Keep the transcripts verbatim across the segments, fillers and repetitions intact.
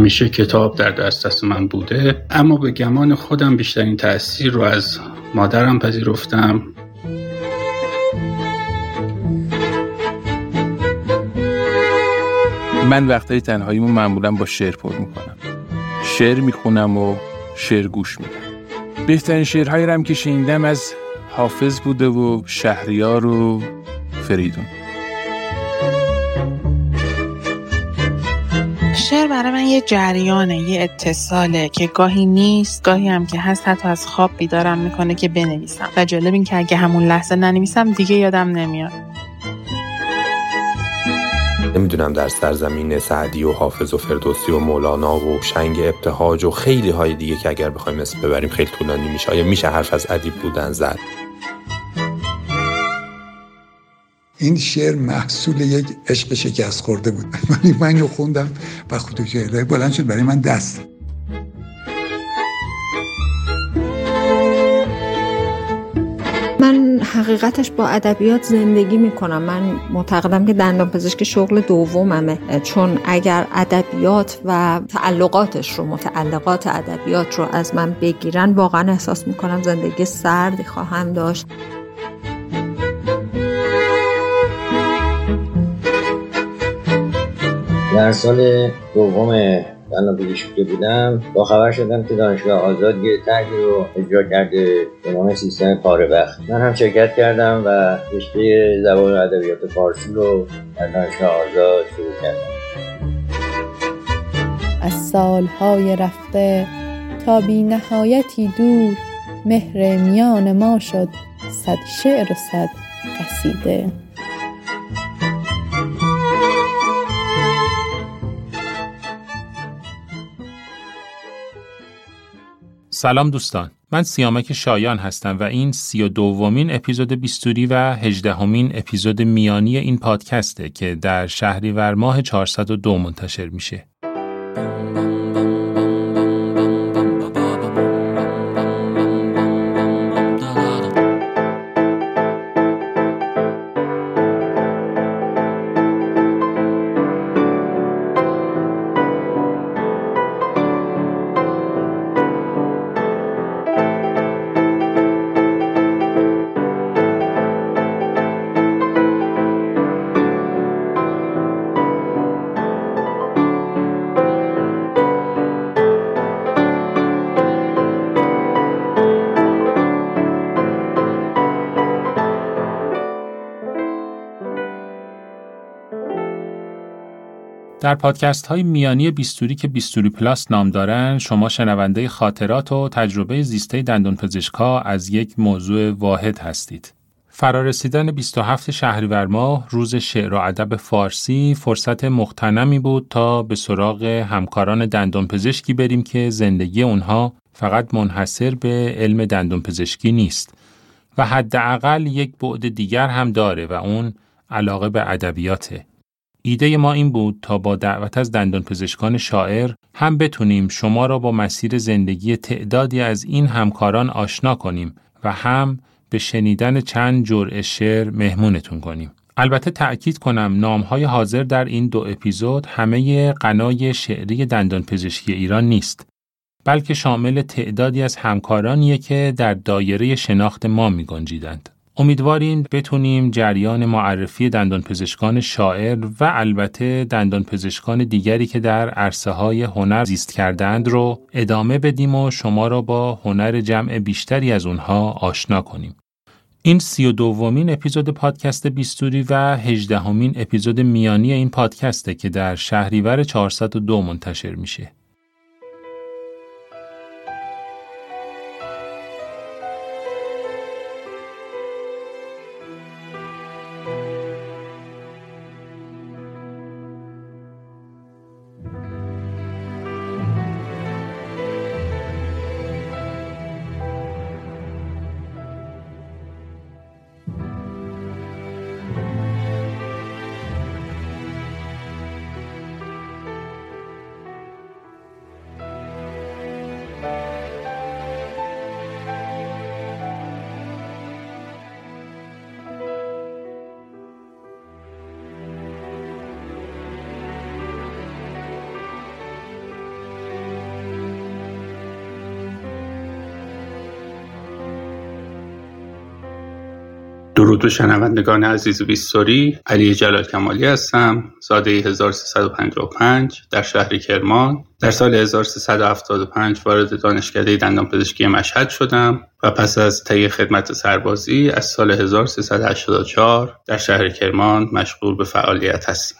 همیشه کتاب در دسترس من بوده، اما به گمان خودم بیشترین تأثیر رو از مادرم پذیرفتم. من وقتای تنهاییمو معمولا با شعر پر میکنم. شعر میخونم و شعر گوش میدم. بهترین شعرهایی رم که شنیدم از حافظ بوده و شهریار و فریدون. شعر برای من یه جریانه، یه اتصاله که گاهی نیست، گاهی هم که هست حتی از خواب بیدارم میکنه که بنویسم. و جالب این که اگه همون لحظه ننویسم دیگه یادم نمیاد. نمیدونم در سرزمین سعدی و حافظ و فردوسی و مولانا و هوشنگ ابتهاج و خیلی های دیگه که اگر بخوایم اسم ببریم خیلی طولانی میشه، آیا میشه حرف از ادیب بودن زد؟ این شعر محصول یک عشق شکست خورده بود، ولی من رو خوندم و خود شعره بلند شد برای من دست. من حقیقتش با ادبیات زندگی میکنم. من معتقدم که دندانپزشکی شغل دوممه، چون اگر ادبیات و تعلقاتش رو، متعلقات ادبیات رو از من بگیرن، واقعا احساس میکنم زندگی سردی خواهم داشت. در سال دوم دندانپزشکی شده بودم، با خبر شدم که دانشگاه آزاد یه طرحی رو اجرا کرده به نام سیستم پاره‌بخت. من هم شرکت کردم و رشته زبان و ادبیات فارسی رو در دانشگاه آزاد شروع کردم. از سالهای رفته تا بی نهایتی دور، مهر میان ما شد صد شعر و صد قصیده. سلام دوستان، من سیامک شایان هستم و این سی و دومین اپیزود بیستوری و هجدهمین اپیزود میانی این پادکسته که در شهریور ماه چهارصد و دو منتشر میشه. در پادکست های میانی بیستوری که بیستوری پلاس نام دارن، شما شنونده خاطرات و تجربه زیسته دندانپزشکا از یک موضوع واحد هستید. فرارسیدن بیست و هفتم شهریور ماه، روز شعر و ادب فارسی، فرصت مغتنمی بود تا به سراغ همکاران دندانپزشکی بریم که زندگی اونها فقط منحصر به علم دندانپزشکی نیست و حداقل یک بعد دیگر هم داره و اون علاقه به ادبیاته. ایده ما این بود تا با دعوت از دندانپزشکان شاعر هم بتونیم شما را با مسیر زندگی تعدادی از این همکاران آشنا کنیم و هم به شنیدن چند جرعه شعر مهمونتون کنیم. البته تأکید کنم نام‌های حاضر در این دو اپیزود همه قنای شعری دندانپزشکی ایران نیست، بلکه شامل تعدادی از همکارانیه که در دایره شناخت ما می‌گنجیدند. امیدواریم بتونیم جریان معرفی دندانپزشکان شاعر و البته دندانپزشکان دیگری که در عرصه‌های هنر زیست کردند رو ادامه بدیم و شما را با هنر جمع بیشتری از اونها آشنا کنیم. این سی و دومین اپیزود پادکست بیستوری و هجدهمین اپیزود میانی این پادکسته که در شهریور چهارصد و دو منتشر میشه. درود به شنوندگان عزیز بیستوری، علی جلال کمالی هستم، زاده هزار و سیصد و پنجاه و پنج در شهر کرمان. در سال هزار و سیصد و هفتاد و پنج وارد دانشکده دندانپزشکی مشهد شدم و پس از طی خدمت سربازی از سال هزار و سیصد و هشتاد و چهار در شهر کرمان مشغول به فعالیت هستم.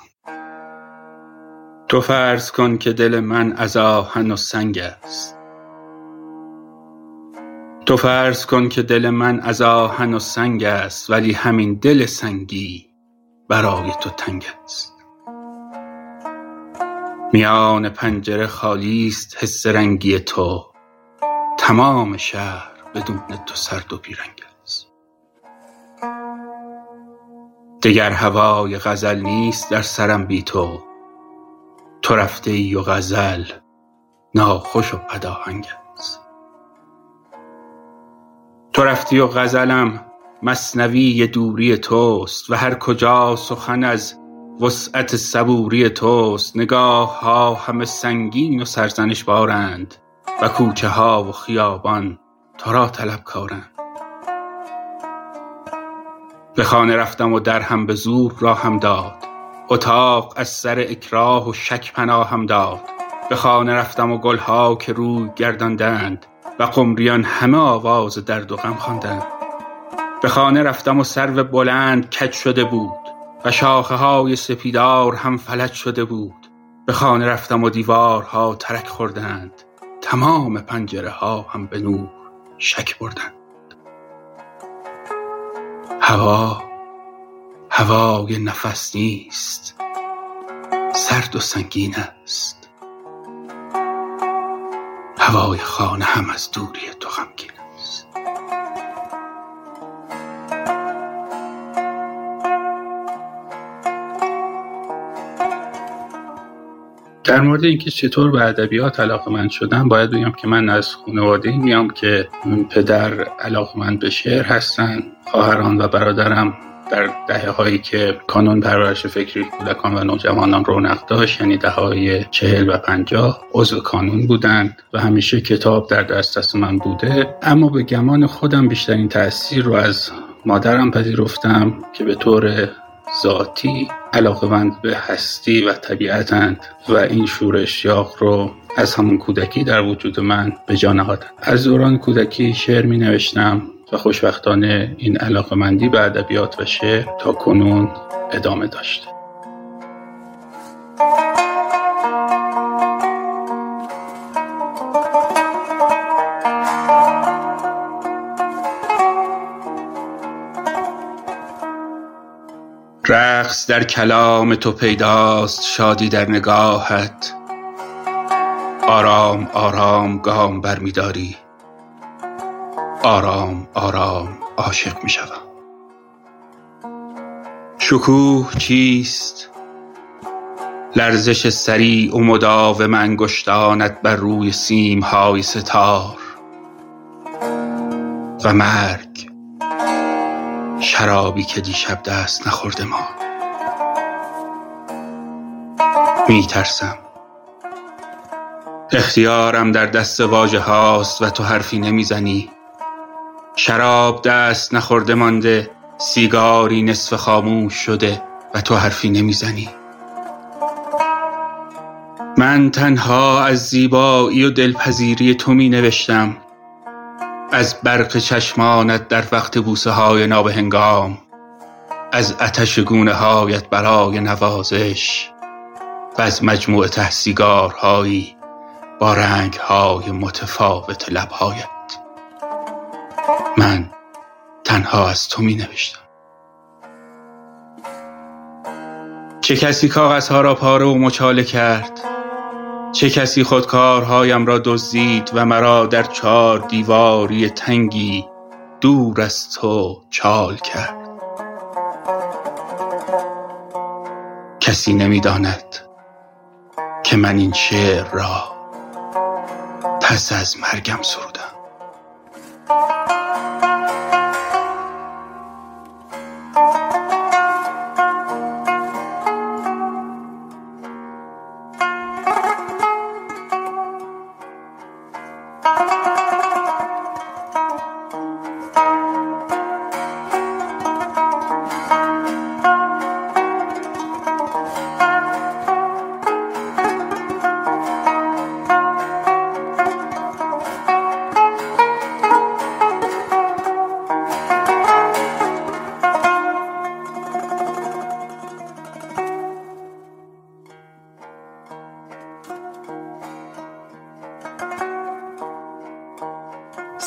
تو فرض کن که دل من از آهن و سنگ است، تو فرض کن که دل من از آهن و سنگ است، ولی همین دل سنگی برای تو تنگ است. میان پنجره خالی است حس رنگی تو، تمام شهر بدون تو سرد و بیرنگ است. دیگر هوای غزل نیست در سرم بی تو، تو رفته ای و غزل ناخوش و بدآهنگ است. تو رفتی و غزلم مثنوی دوری توست و هر کجا سخن از وسعت صبوری توست. نگاه ها همه سنگین و سرزنش بارند و کوچه ها و خیابان تو را طلب کارند. به خانه رفتم و در هم به زور را هم داد، اتاق از سر اکراه و شک پناهم داد. به خانه رفتم و گلها که روی گرداندند و قمریان همه آواز درد و غم خواندند. به خانه رفتم و سرو بلند کج شده بود و شاخه های سپیدار هم فلج شده بود. به خانه رفتم و دیوارها ترک خوردند، تمام پنجره ها هم به نور شک بردند. هوا هوای نفس نیست، سرد و سنگین است. هوای خانه هم از دوری تو غمگین است. در مورد اینکه چطور به ادبیات علاقه‌مند شدم، باید بگم که من از خانواده‌ای میام که پدر علاقه‌مند به شعر هستن، خواهران و برادرم در دهه هایی که کانون پرورش فکری کودکان و نوجوانان رونق داشت، یعنی دههای چهل و پنجاه، عضو کانون بودن و همیشه کتاب در دسترس من بوده. اما به گمان خودم بیشترین تأثیر رو از مادرم پذیرفتم که به طور ذاتی علاقه‌مند به هستی و طبیعتند و این شور اشتیاق رو از همون کودکی در وجود من به جا نهادند. از دوران کودکی شعر می نوشتم و خوشبختانه این علاقه‌مندی به ادبیات و شعر تا کنون ادامه داشته. رقص در کلام تو پیداست، شادی در نگاهت، آرام آرام گام برمی‌داری، آرام آرام عاشق می شدم. شکوه چیست؟ لرزش سریع و مداوم انگشتانت بر روی سیم های ستار. و مرگ شرابی که دیشب دست نخورده ما. می ترسم، اختیارم در دست واژه هاست و تو حرفی نمی زنی. شراب دست نخورده مانده، سیگاری نصف خاموش شده و تو حرفی نمیزنی. من تنها از زیبایی و دلپذیری تو می نوشتم، از برق چشمانت در وقت بوسه های نابهنگام، از آتش گونه هایت برای نوازش و از مجموعه ته سیگارهایی با رنگ های متفاوت لبهایت. من تنها از تو می نوشتم. چه کسی کاغذها را پاره و مچاله کرد، چه کسی خودکارهایم را دزدید و مرا در چهار دیواری تنگی دور از تو چال کرد. کسی نمی داند که من این شعر را پس از مرگم سرودم.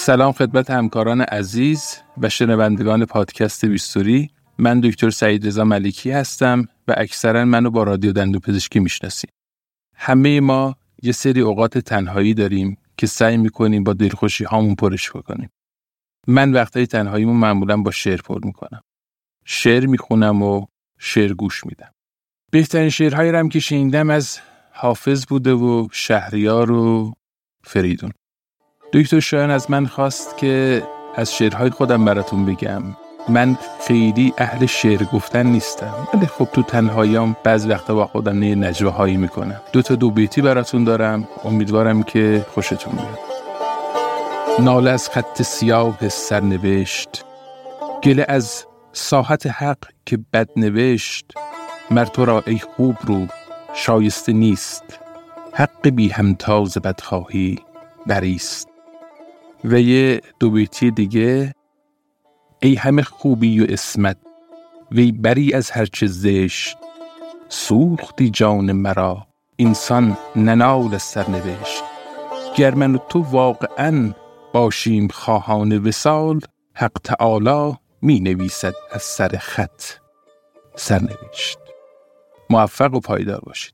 سلام خدمت همکاران عزیز و شنوندگان پادکست بیستوری. من دکتر سعیدرضا ملکی هستم و اکثرا منو با رادیو دندانپزشکی میشناسید. همه ما یه سری اوقات تنهایی داریم که سعی میکنیم با دلخوشی هامون پرش بکنیم. من وقتای تنهاییمو معمولا با شعر پر میکنم. شعر میخونم و شعر گوش میدم. بهترین شعرهایی رو هم که شنیدم از حافظ بوده و شهریار و فریدون. دکتر شایان از من خواست که از شعرهای خودم براتون بگم. من خیلی اهل شعر گفتن نیستم، ولی خب تو تنهاییام بعض وقتا با خودم نه نجواهایی میکنم. دو تا دو بیتی براتون دارم، امیدوارم که خوشتون بیاد. ناله از خط سیاه سرنوشت، گله از ساحت حق که بد نوشت. مر تو را ای خوب رو شایسته نیست، حق بی همتاز بدخواهی بریست. و یه دو بیتی دیگه، ای همه خوبی و اسمت وی بری از هرچه زشت. سوختی جان مرا انسان ننال سرنوشت، گر من و تو واقعا باشیم خواهان وصال، حق تعالی می نویسد از سر خط سرنوشت. موفق و پایدار باشید.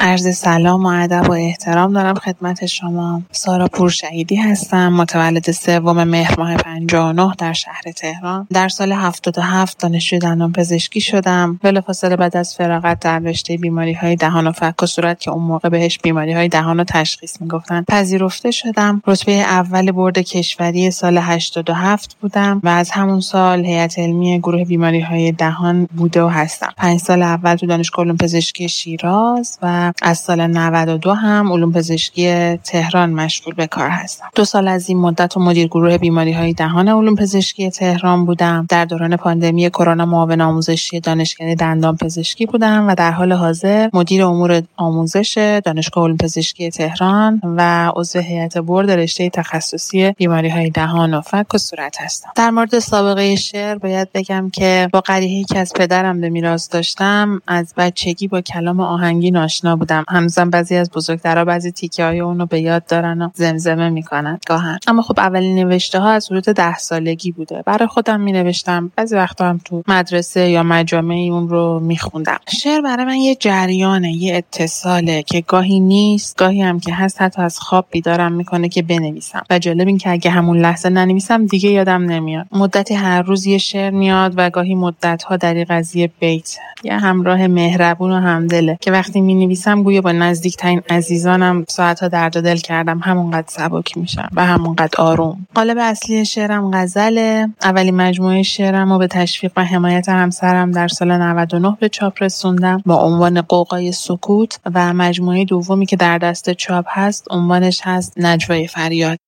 عرض سلام و ادب و احترام دارم خدمت شما. سارا پور شهیدی هستم، متولد سوم مهر ماه پنجاه و نه در شهر تهران. در سال هفتاد و هفت دانشجوی دندان پزشکی شدم. بلافاصله بعد از فراغت در رشته بیماری‌های دهان و فک و صورت که اون موقع بهش بیماری‌های دهان رو تشخیص می‌گفتن پذیرفته شدم. رتبه اول برد کشوری سال هشتاد و هفت بودم و از همون سال هیئت علمی گروه بیماری‌های دهان بوده و هستم. پنج سال اول تو دانشگاه علوم پزشکی شیراز و از سال نود و دو هم علوم پزشکی تهران مشغول به کار هستم. دو سال از این مدت و مدیر گروه بیماری‌های دهان علوم پزشکی تهران بودم. در دوران پاندمی کرونا معاون آموزشی دانشکده دندان پزشکی بودم و در حال حاضر مدیر امور آموزش دانشگاه علوم پزشکی تهران و عضو هیئت بورد رشته تخصصی بیماری‌های دهان و فک و صورت هستم. در مورد سابقه شعر باید بگم که با قریحه‌ای که از پدرم به میراث داشتم از بچگی با کلام آهنگین آشنا بودم. هنوزم بعضی از بزرگترها بعضی تیکه‌های اون رو به یاد دارن و زمزمه میکنن گاهن. اما خب اولین نوشته ها از حدود ده سالگی بوده. برای خودم می نوشتم، بعضی وقتا هم تو مدرسه یا مجامعی اون رو می خوندم. شعر برای من یه جریانه، یه اتصاله که گاهی نیست، گاهی هم که هست حتی از خواب بیدارم میکنه که بنویسم. و جالب این که اگه همون لحظه ننویسم دیگه یادم نمیاد. مدتی هر روز یه شعر میاد و گاهی مدت‌ها دریغ از یه بیت، یه همراه مهربون و همدل که وقتی می‌نویسم گویا با نزدیکترین عزیزانم ساعت‌ها درد دل کردم، همونقدر سبک میشم و همونقدر آروم. قالب اصلی شعرم غزله. اولین مجموعه شعرم رو به تشویق و حمایت همسرم در سال نود و نه به چاپ رسوندم با عنوان قوقای سکوت و مجموعه دومی که در دست چاپ هست عنوانش هست نجوای فریاد.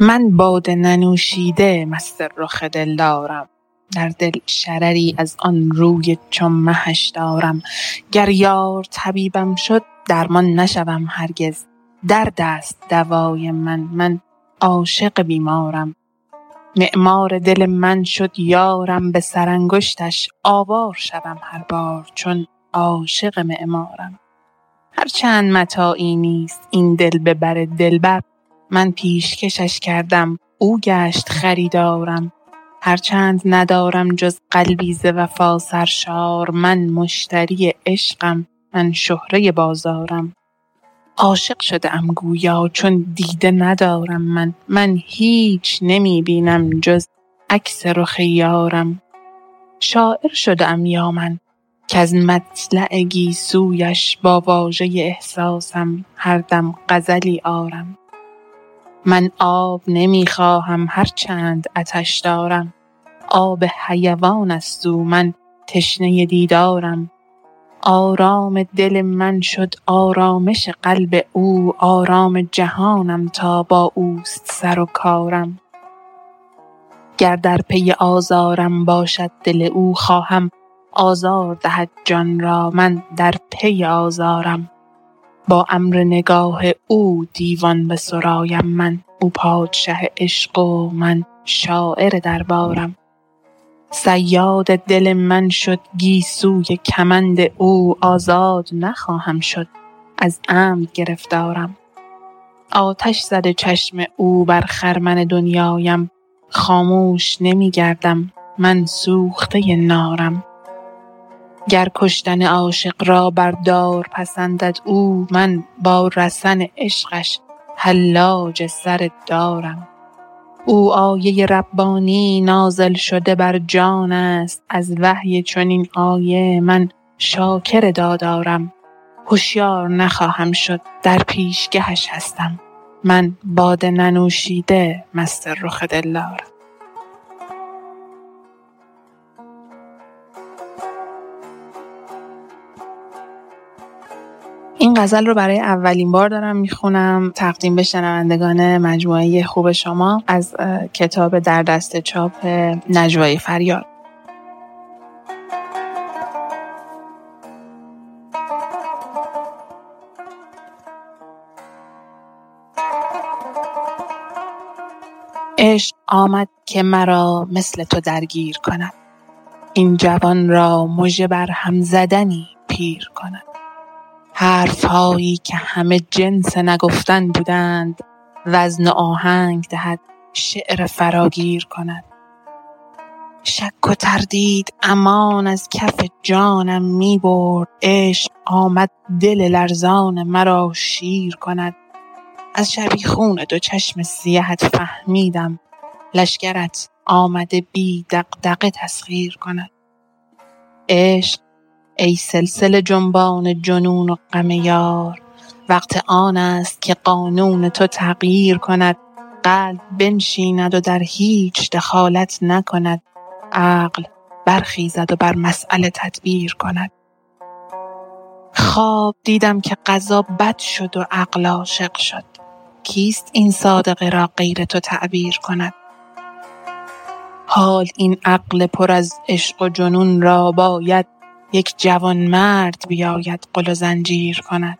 من باده ننوشیده مست رخ دل دارم، در دل شرری از آن روی چون مهش دارم. گر یار طبیبم شد درمان نشوم هرگز، درد است دوای من من عاشق بیمارم. معمار دل من شد یارم به سرانگشتش، آوار شوم هر بار چون عاشق معمارم. هر چند متاعی نیست این دل به بر دلبر، من پیشکشش کردم او گشت خریدارم. هرچند ندارم جز قلبی ز وفا سرشار، من مشتری عشقم، من شهره بازارم. عاشق شده ام گویا چون دیده ندارم من، من هیچ نمی بینم جز عکس رخ یارم. شاعر شده ام یا من که از مطلع گیسویش با واژه احساسم هر دم غزلی آرم. من آب نمی خواهم هرچند آتش دارم، آب حیوان است و من تشنه دیدارم. آرام دل من شد آرامش قلب او، آرام جهانم تا با اوست سر و کارم. گر در پی آزارم باشد دل او، خواهم آزار دهد جان را من در پی آزارم. با امر نگاه او دیوان به سرایم من، او پادشه عشق و من شاعر دربارم. صیاد دل من شد گیسوی کمند او، آزاد نخواهم شد از عمد گرفتارم. آتش زده چشم او بر خرمن دنیایم، خاموش نمی گردم من سوخته نارم. گر کشتن عاشق را بر دار پسندد او، من با رسن عشقش حلاج سر دارم. او آیه ربانی نازل شده بر جان است، از وحی چنین آیه من شاکر دادارم. هوشیار نخواهم شد در پیشگهش هستم، من باده ننوشیده مست رخ دلدارم. این غزل رو برای اولین بار دارم میخونم، تقدیم به شنوندگان مجموعه خوب شما از کتاب در دست چاپ نجوای فریاد. عشق آمد که مرا مثل تو درگیر کند، این جوان را مژه بر هم زدنی پیر کند. حرف هایی که همه جنس نگفتن بودند، وزن آهنگ دهد شعر فراگیر کند. شک و تردید امان از کف جانم می برد، عشق آمد دل لرزان مرا شیر کند. از شبیخون دو چشم سیهت فهمیدم، لشگرت آمده بی دغدغه تسخیر کند. عشق ای سلسله جنبان جنون و غم یار، وقت آن است که قانون تو تغییر کند. قلب بنشیند و در هیچ دخالت نکند، عقل برخیزد و بر مسئله تدبیر کند. خواب دیدم که قضا بد شد و عقل عاشق شد، کیست این صادقه را غیر تو تعبیر کند. حال این عقل پر از عشق و جنون را باید یک جوان مرد بیاید قل و زنجیر کند،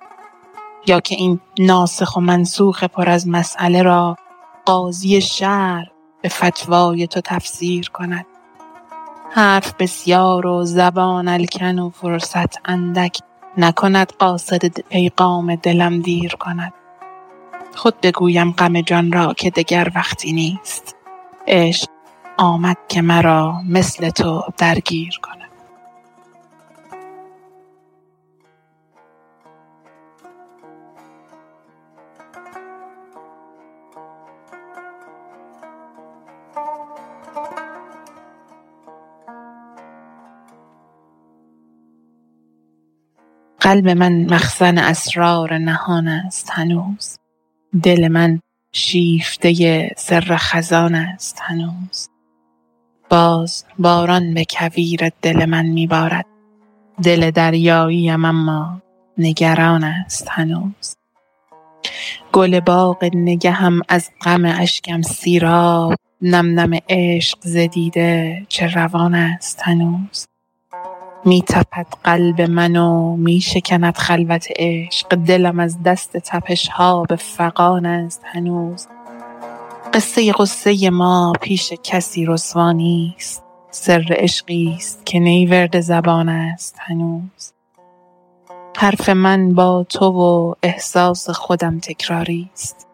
یا که این ناسخ و منسوخ پر از مسئله را قاضی شهر به فتوای تو تفسیر کند. حرف بسیار و زبان الکن و فرصت اندک، نکند قاصد پیغام دلم دیر کند. خود بگویم غم جان را که دگر وقتی نیست، عشق آمد که مرا مثل تو درگیر کند. قلب من مخزن اسرار نهان است هنوز، دل من شیفته سر خزان است هنوز. باز باران به کویر دل من میبارد، دل دریاییم اما نگران است هنوز. گل باغ نگهم از غم اشکم سیراب، نم نم عشق ز دیده چه روان است هنوز. می تپد قلب من و می شکند خلوت عشق، دلم از دست تپش ها به فغان است هنوز. قصه قصه ما پیش کسی رسوا نیست، سر عشقی است که نیورد زبان است هنوز. حرف من با تو و احساس خودم تکراری است،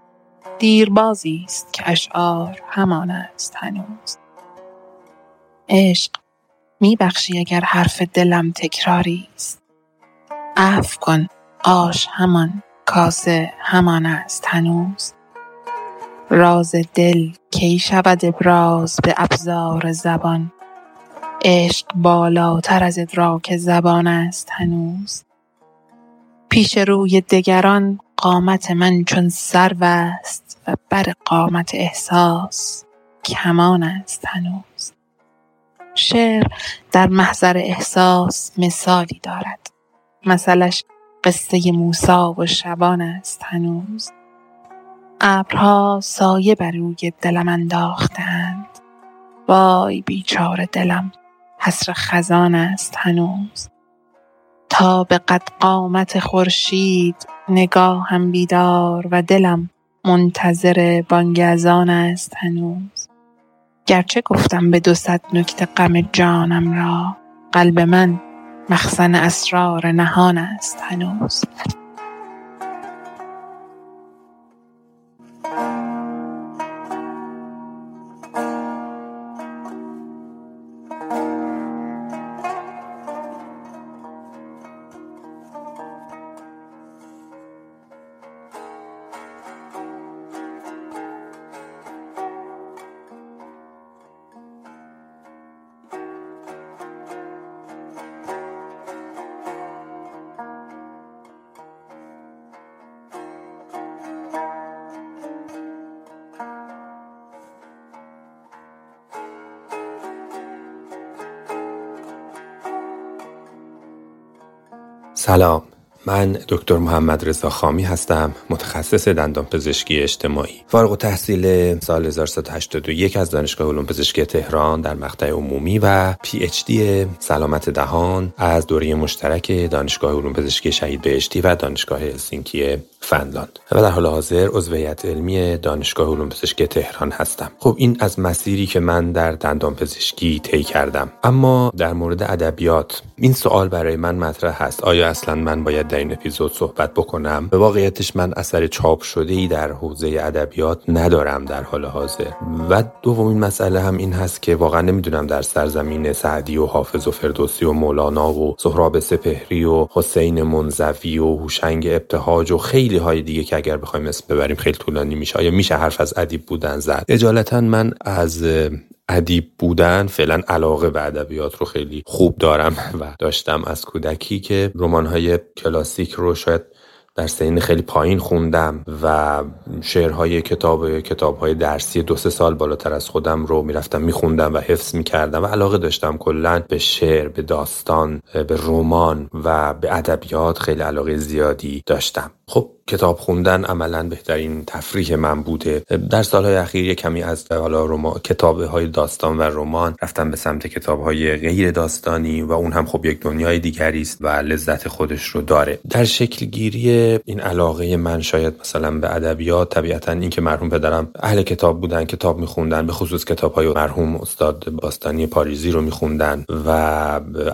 دیربازی است که اشعار همان است هنوز. عشق میبخشی اگر حرف دلم تکراری است. عفو کن آش همان کاسه همان است هنوز. راز دل کی شود ابراز به ابزار زبان. عشق بالاتر از ادراک زبان است هنوز. پیش روی دگران قامت من چون سرو است و بر قامت احساس کمان است هنوز. شعر در محضر احساس مثالی دارد. مثلش قصه موسی و شبان است هنوز. ابرها سایه بر روی دلم انداختند. وای بیچاره دلم حسر خزان است هنوز. تا به قد قامت خورشید نگاهم بیدار و دلم منتظر بانگ اذان است هنوز. گرچه گفتم به دو صد نکته غم جانم را، قلب من مخزن اسرار نهان است هنوز. سلام، من دکتر محمد رضا خامی هستم، متخصص دندان پزشکی اجتماعی، فارغ التحصیل سال هزار و سیصد و هشتاد و یک از دانشگاه علوم پزشکی تهران در مقطع عمومی و پی اچ دی سلامت دهان از دوره مشترک دانشگاه علوم پزشکی شهید بهشتی و دانشگاه هلسینکی فنلاند و در حال حاضر عضو هیئت علمی دانشگاه علوم پزشکی تهران هستم. خب این از مسیری که من در دندان پزشکی طی کردم. اما در مورد ادبیات این سوال برای من مطرح هست، آیا اصلا من باید در این اپیزود صحبت بکنم؟ به واقعیتش من اثر چاپ شده‌ای در حوزه ادبیات ندارم در حال حاضر. و دومین مسئله هم این هست که واقعا نمیدونم در سرزمین سعدی و حافظ و فردوسی و مولانا و سهراب سپهری و حسین منصفی و هوشنگ ابتهاج و خیلی های دیگه که اگر بخوایم اسم ببریم خیلی طولانی میشه، آیا میشه حرف از ادیب بودن زد؟ اجالتا من از ادیب بودن فعلا علاقه به ادبیات رو خیلی خوب دارم و داشتم از کودکی که رمان‌های کلاسیک رو شاید در سن خیلی پایین خوندم و شعرهای کتاب کتاب‌های درسی دو سه سال بالاتر از خودم رو میرفتم میخوندم و حفظ میکردم و علاقه داشتم کلاً به شعر، به داستان، به رمان و به ادبیات خیلی علاقه زیادی داشتم. خب کتاب خوندن عملاً بهترین تفریح من بوده. در سالهای اخیر یک کمی از حالا رمان، کتاب‌های داستان و رمان رفتم به سمت کتاب‌های غیر داستانی و اون هم خب یک دنیای دیگری است و لذت خودش رو داره. در شکل گیری این علاقه من شاید مثلا به ادبیات طبیعتاً این که مرحوم پدرم اهل کتاب بودن، کتاب می‌خوندن، به خصوص کتاب‌های مرحوم استاد باستانی پاریزی رو می‌خوندن و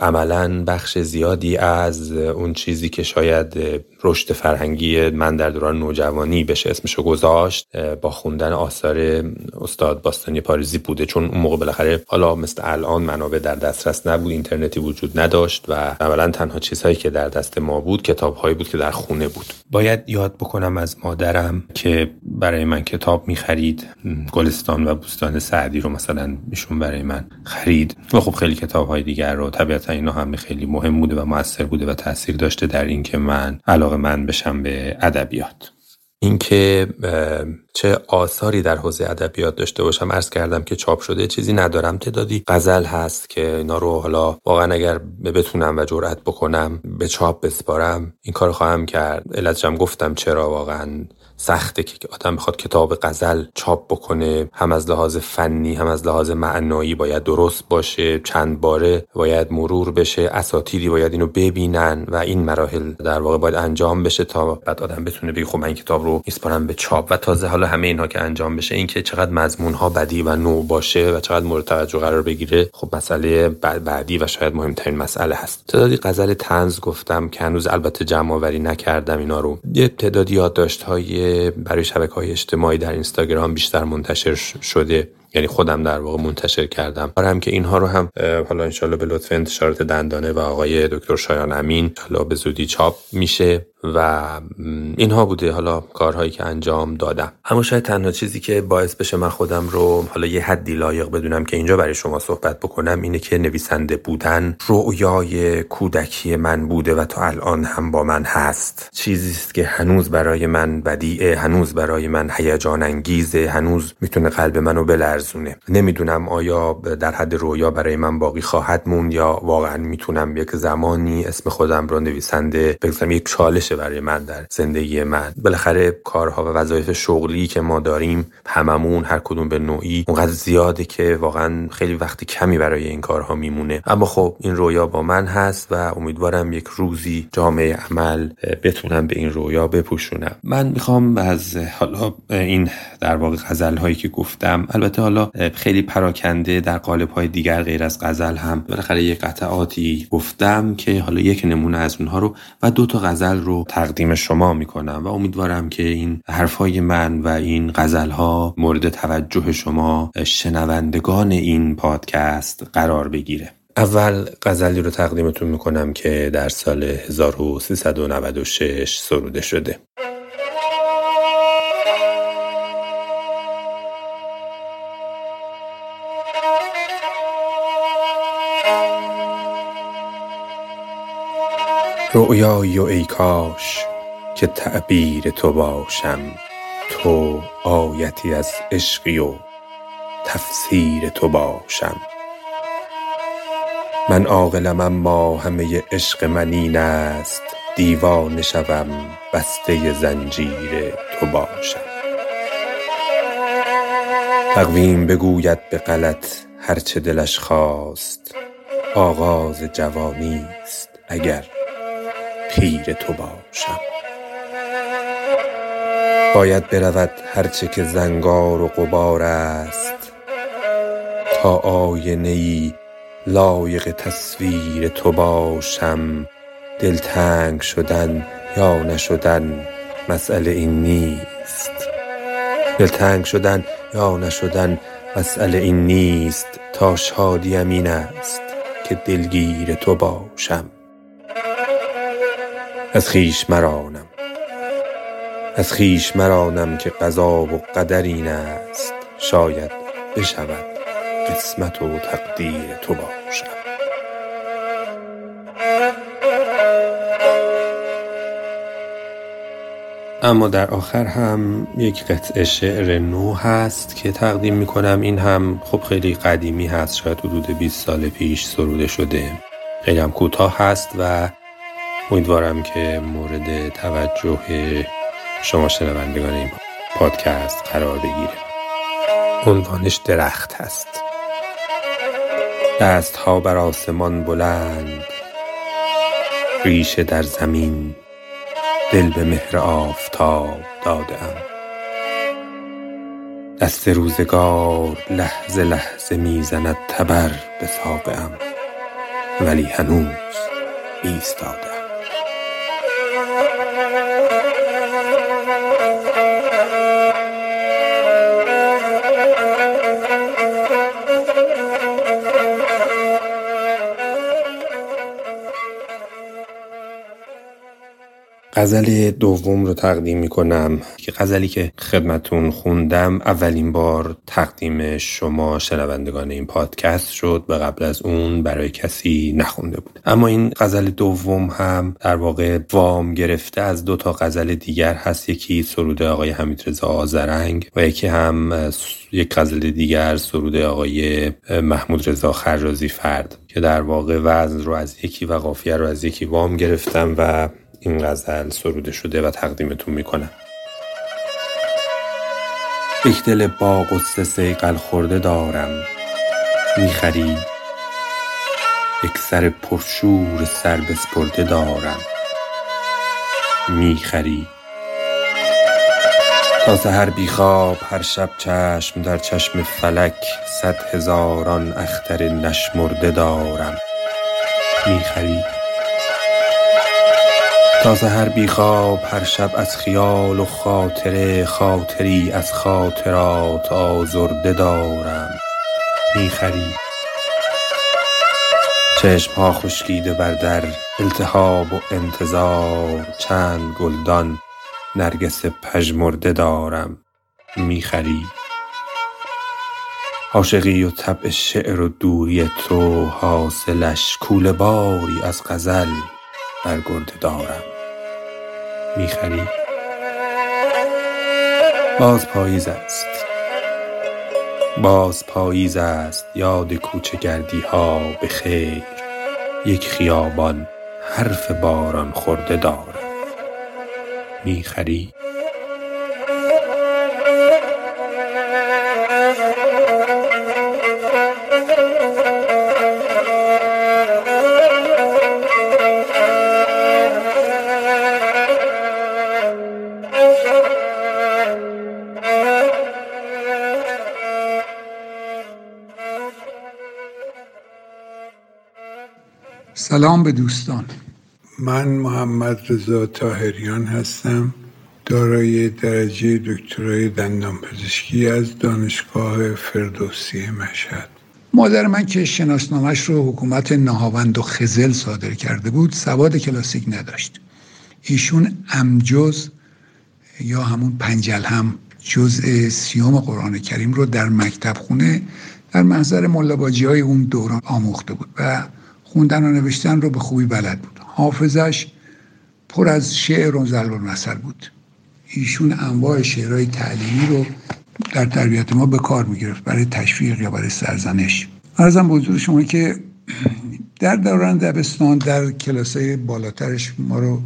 عملاً بخش زیادی از اون چیزی که شاید رشد فرهنگی من در دوران نوجوانی بشه اسمشو گذاشت با خوندن آثار استاد باستانی پاریزی بوده، چون اون موقع بالاخره حالا مثل الان منابع در دسترس نبود، اینترنتی وجود نداشت و اولا تنها چیزهایی که در دست ما بود کتابهایی بود که در خونه بود. باید یاد بکنم از مادرم که برای من کتاب می‌خرید، گلستان و بوستان سعدی رو مثلا ایشون برای من خرید و خب خیلی کتاب‌های دیگر رو. طبیعتا اینا هم خیلی مهم بوده و موثر بوده و تاثیر داشته در اینکه من علاقه من بشم به ادبیات. اینکه چه آثاری در حوزه ادبیات داشته باشم، عرض کردم که چاپ شده چیزی ندارم، تعدادی غزل هست که اینا رو حالا واقعا اگر بتونم و جرأت بکنم به چاپ بسپارم این کار خواهم کرد. علتش هم گفتم چرا واقعا سخته که آدم بخواد کتاب غزل چاپ بکنه، هم از لحاظ فنی هم از لحاظ معنایی باید درست باشه، چند باره باید مرور بشه، اساتیدی باید اینو ببینن و این مراحل در واقع باید انجام بشه تا بعد آدم بتونه بگه خب من این کتاب رو میسپارم به چاپ. و تازه حالا همه اینها که انجام بشه، این که چقدر مضمونها بدی و نوع باشه و چقدر مورد توجه قرار بگیره، خب مسئله بعدی و شاید مهمترین مسئله هست. تعدادی غزل طنز گفتم که هنوز البته جمع آوری نکردم اینا رو. یه تعدادی یادداشت‌های برای شبکه‌های اجتماعی در اینستاگرام بیشتر منتشر شده یعنی خودم در واقع منتشر کردم. هم که اینها رو هم حالا انشالله به لطف انتشارات دندانه و آقای دکتر شایان امین انشالله به زودی چاپ میشه و اینها بوده حالا کارهایی که انجام دادم. اما شاید تنها چیزی که باعث بشه من خودم رو حالا یه حدی لایق بدونم که اینجا برای شما صحبت بکنم اینه که نویسنده بودن رویای کودکی من بوده و تا الان هم با من هست. چیزی است که هنوز برای من بدیعه، هنوز برای من هیجان انگیزه، هنوز میتونه قلب منو بلرزونه. نمیدونم آیا در حد رویا برای من باقی خواهد موند یا واقعا میتونم یک زمانی اسم خودم رو نویسنده بگذارم. یک چالش برای من در زندگی من. بالاخره کارها و وظایف شغلی که ما داریم هممون هر کدوم به نوعی اونقدر زیاده که واقعا خیلی وقت کمی برای این کارها میمونه. اما خب این رویا با من هست و امیدوارم یک روزی جامعه عمل بتونم به این رویا بپوشونم. من میخوام از حالا این در واقع غزل هایی که گفتم، البته حالا خیلی پراکنده در قالب های دیگر غیر از غزل هم بالاخره یک قطعاتی گفتم که حالا یک نمونه از اونها رو و دو تا غزل رو تقدیم شما میکنم و امیدوارم که این حرفای من و این غزلها مورد توجه شما شنوندگان این پادکست قرار بگیره. اول غزلی رو تقدیمتون میکنم که در سال هزار و سیصد و نود و شش سروده شده. رؤیایی و ای کاش که تعبیر تو باشم، تو آیتی از عشقی و تفسیر تو باشم. من عاقلم اما همه عشق من این است، دیوانه شوم بسته زنجیر تو باشم. تقویم بگوید به غلط هرچه دلش خواست، آغاز جوانی است اگر پیر تو باشم. باید برود هرچه که زنگار و غبار است، تا آینه‌ای لایق تصویر تو باشم. دلتنگ شدن یا نشدن مسئله این نیست، دلتنگ شدن یا نشدن مسئله این نیست، تا شادیم این است که دلگیر تو باشم. از خیش مرانم، از خیش مرانم که قضا و قدر این است، شاید بشود قسمت و تقدیر تو باشم. اما در آخر هم یک قطعه شعر نو هست که تقدیم میکنم. این هم خب خیلی قدیمی هست، شاید حدود بیست سال پیش سروده شده. خیلی هم کوتاه هست و امیدوارم که مورد توجه شما شنوندگان این پادکست قرار بگیره. عنوانش درخت هست. دست ها بر آسمان بلند، ریشه در زمین، دل به مهر آفتاب داده ام. دست روزگار لحظه لحظه میزند تبر به ساقه ام، ولی هنوز ایستاده. غزل دوم رو تقدیم میکنم که غزلی که خدمتون خوندم اولین بار تقدیم شما شنوندگان این پادکست شد و قبل از اون برای کسی نخونده بود. اما این غزل دوم هم در واقع وام گرفته از دو تا غزل دیگر هست. یکی سروده آقای حمیدرضا آذرنگ و یکی هم یک غزل دیگر سروده آقای محمودرضا خرمازی فرد که در واقع وزن رو از یکی و قافیه رو از یکی وام گرفتم و این غزل سروده شده و تقدیمتون میکنم. یک دل با غصه صیقل خورده دارم، میخری یک سر پرشور سر بسپرده دارم، میخری تا سحر بیخواب هر شب چشم در چشم فلک، صد هزاران اختر نشمرده دارم، میخری تا سحر بی خواب هر شب از خیال و خاطره، خاطری از خاطرات آزرده دارم میخری. چشمها خشکیده بر در، التهاب و انتظار، چند گلدان نرگس پژمرده دارم میخری. عاشقی و طبع شعر و دوری تو، حاصلش کوله باری از غزل برگرده دارم میخری. باز پاییز است، باز پاییز است، یاد کوچه گردی ها به خیر، یک خیابان حرف باران خورده دارم میخری. سلام به دوستان، من محمد رضا طاهریان هستم، دارای درجه دکترای دندان پزشکی از دانشگاه فردوسی مشهد. مادر من که شناسنامش رو حکومت نهاوند و خزل صادر کرده بود، سواد کلاسیک نداشت. ایشون امجز یا همون پنجلهم جزء سیوم قرآن کریم رو در مکتب خونه در محضر ملاباجی های اون دوران آموخته بود و خوندن و نوشتن رو به خوبی بلد بود. حافظش پر از شعر و ضرب المثل بود. ایشون انواع شعرهای تعلیمی رو در تربیت ما به کار می‌گرفت برای تشویق یا برای سرزنش. عرضم به حضور شما که در دوران دبستان، در کلاس‌های بالاترش ما رو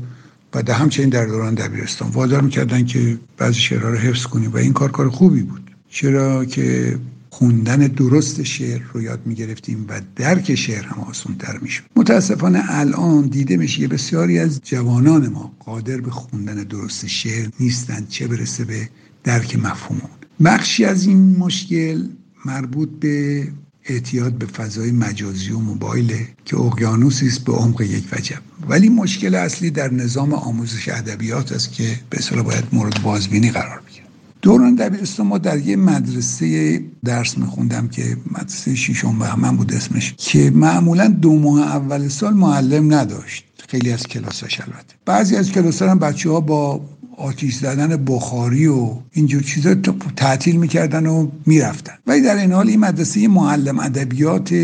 و همچنین در دوران دبیرستان وادار می‌کردن که بعضی شعرها رو حفظ کنیم و این کار کار خوبی بود، چرا که خوندن درست شعر رو یاد می‌گرفتیم و درک شعر هم آسان‌تر می‌شد. متأسفانه الان دیده میشه که بسیاری از جوانان ما قادر به خوندن درست شعر نیستند، چه برسه به درک مفهوم اون. بخشی از این مشکل مربوط به اعتیاد به فضای مجازی و موبایل که اقیانوسی است به عمق یک وجب، ولی مشکل اصلی در نظام آموزش ادبیات است که به اصطلاح باید مورد بازبینی قرار بگیرد. دوران دبیرستان ما در یه مدرسه درس میخوندم که مدرسه شیشم بهمن بود اسمش، که معمولا دو ماه اول سال معلم نداشت خیلی از کلاساش. البته بعضی از کلاسا هم بچه ها با آتیش زدن بخاری و اینجور چیزا تعطیل میکردن و میرفتن، ولی در این حال این مدرسه معلم ادبیات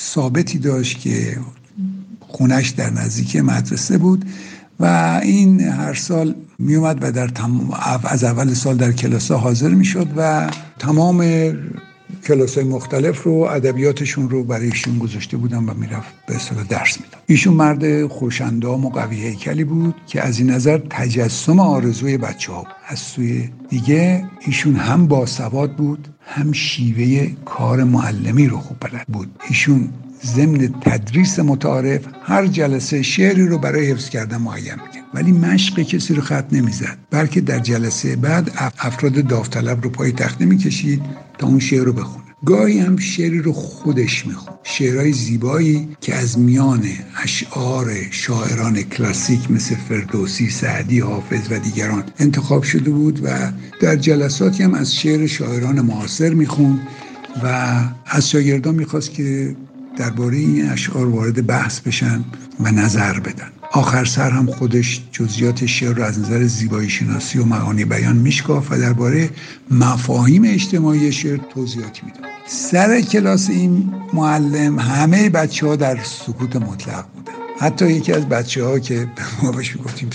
ثابتی داشت که خونش در نزدیک مدرسه بود و این هر سال می اومد و در تمام از اول سال در کلاس‌ها حاضر می شد و تمام کلاس‌های مختلف رو ادبیاتشون رو برایشون گذاشته بودن و میرفت به اصطلاح درس میداد. ایشون مرد خوش‌اندام و قوی هیکلی بود که از این نظر تجسم آرزوی بچه‌ها بود. از سوی دیگه ایشون هم باسواد بود، هم شیوه کار معلمی رو خوب بلد بود. ایشون ضمن تدریس متعارف هر جلسه شعری رو برای حفظ کردن معین می‌کرد، ولی مشق کسی رو خط نمی‌زد، بلکه در جلسه بعد افراد داوطلب رو پای تخت می‌کشید تا اون شعر رو بخونه. گاهی هم شعری رو خودش می‌خوند، شعرهای زیبایی که از میان اشعار شاعران کلاسیک مثل فردوسی، سعدی، حافظ و دیگران انتخاب شده بود و در جلساتی هم از شعر شاعران معاصر می‌خوند و از شاگردان می‌خواست که درباره این اشعار وارد بحث بشن و نظر بدن. آخر سر هم خودش جزئیات شعر رو از نظر زیبایی شناسی و معانی بیان میشکافت و درباره مفاهیم اجتماعی شعر توضیحاتی میداد. سر کلاس این معلم همه بچه‌ها در سکوت مطلق بودن. حتی یکی از بچه‌ها که ما بهش میگفتیم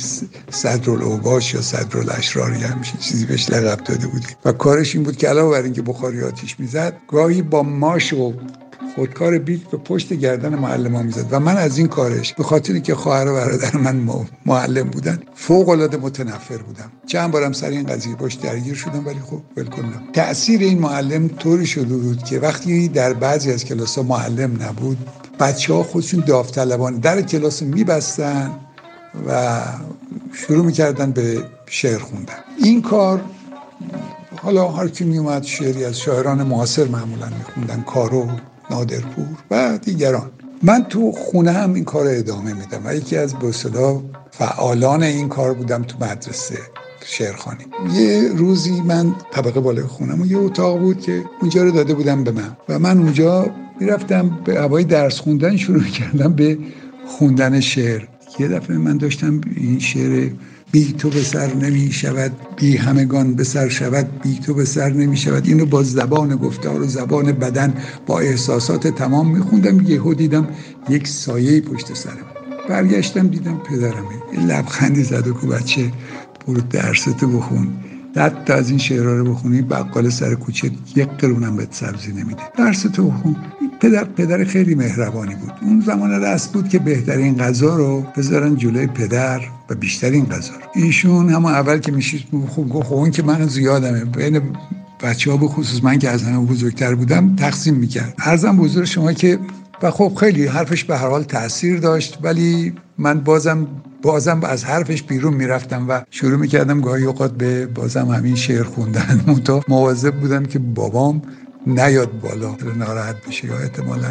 صدرالاوباش یا صدرالاشرار یا همچین چیزی بهش لقب داده بود و کارش این بود که علاوه بر اینکه بخاری آتیش میزد، گاهی با ماش و خودکار بیک به پشت گردن معلم ها میزد و من از این کارش به خاطر که خواهر و برادر من معلم بودن فوق العاده متنفر بودم. چند بارم سر این قضیه باش درگیر شدم، ولی خب بالکل نه. تأثیر این معلم طوری شده بود که وقتی در بعضی از کلاس ها معلم نبود، بچه ها خودشون داوطلبانه در کلاس میبستن و شروع میکردن به شعر خوندن. این کار حالا هر کی میومد شعری از شاعران معاصر معمولا میخوندن، کارو، نادرپور و دیگران. من تو خونه هم این کار ادامه میدم و یکی از به اصطلاح فعالان این کار بودم تو مدرسه شعرخوانی. یه روزی من طبقه بالای خونم و یه اتاق بود که اونجا رو داده بودم به من و من اونجا میرفتم به هوای درس خوندن، شروع کردم به خوندن شعر. یه دفعه من داشتم این شعر بی تو به سر نمی شود، بی همگان به سر شود، بی تو به سر نمی شود، اینو با زبان گفتار و زبان بدن با احساسات تمام می خوندم. یهو دیدم یک سایه پشت سرم، برگشتم دیدم پدرمه، لبخندی زد و که بچه برو درستو بخون، حتی از این شعرها رو بخونی بقال سر کوچه یک قرونم بهت سبزی نمیده، درستو بخون. پدر پدر خیلی مهربانی بود. اون زمان رسم بود که بهترین غذا رو بذارن جلوی پدر و بیشترین غذا رو. ایشون همون اول که میشید خوب گفت اون که من زیادمه، بین بچه‌ها به خصوص من که از همه بزرگتر بودم تقسیم می‌کرد. عرضم به حضور شما که و خب خیلی حرفش به هر حال تأثیر داشت، ولی من بازم بازم از حرفش بیرون میرفتم و شروع میکردم گاهی اوقات به بازم همین شعر خوندن. من تا مواظب بودم که بابام نیاد بالا ناراحت بشه یا احتمالاً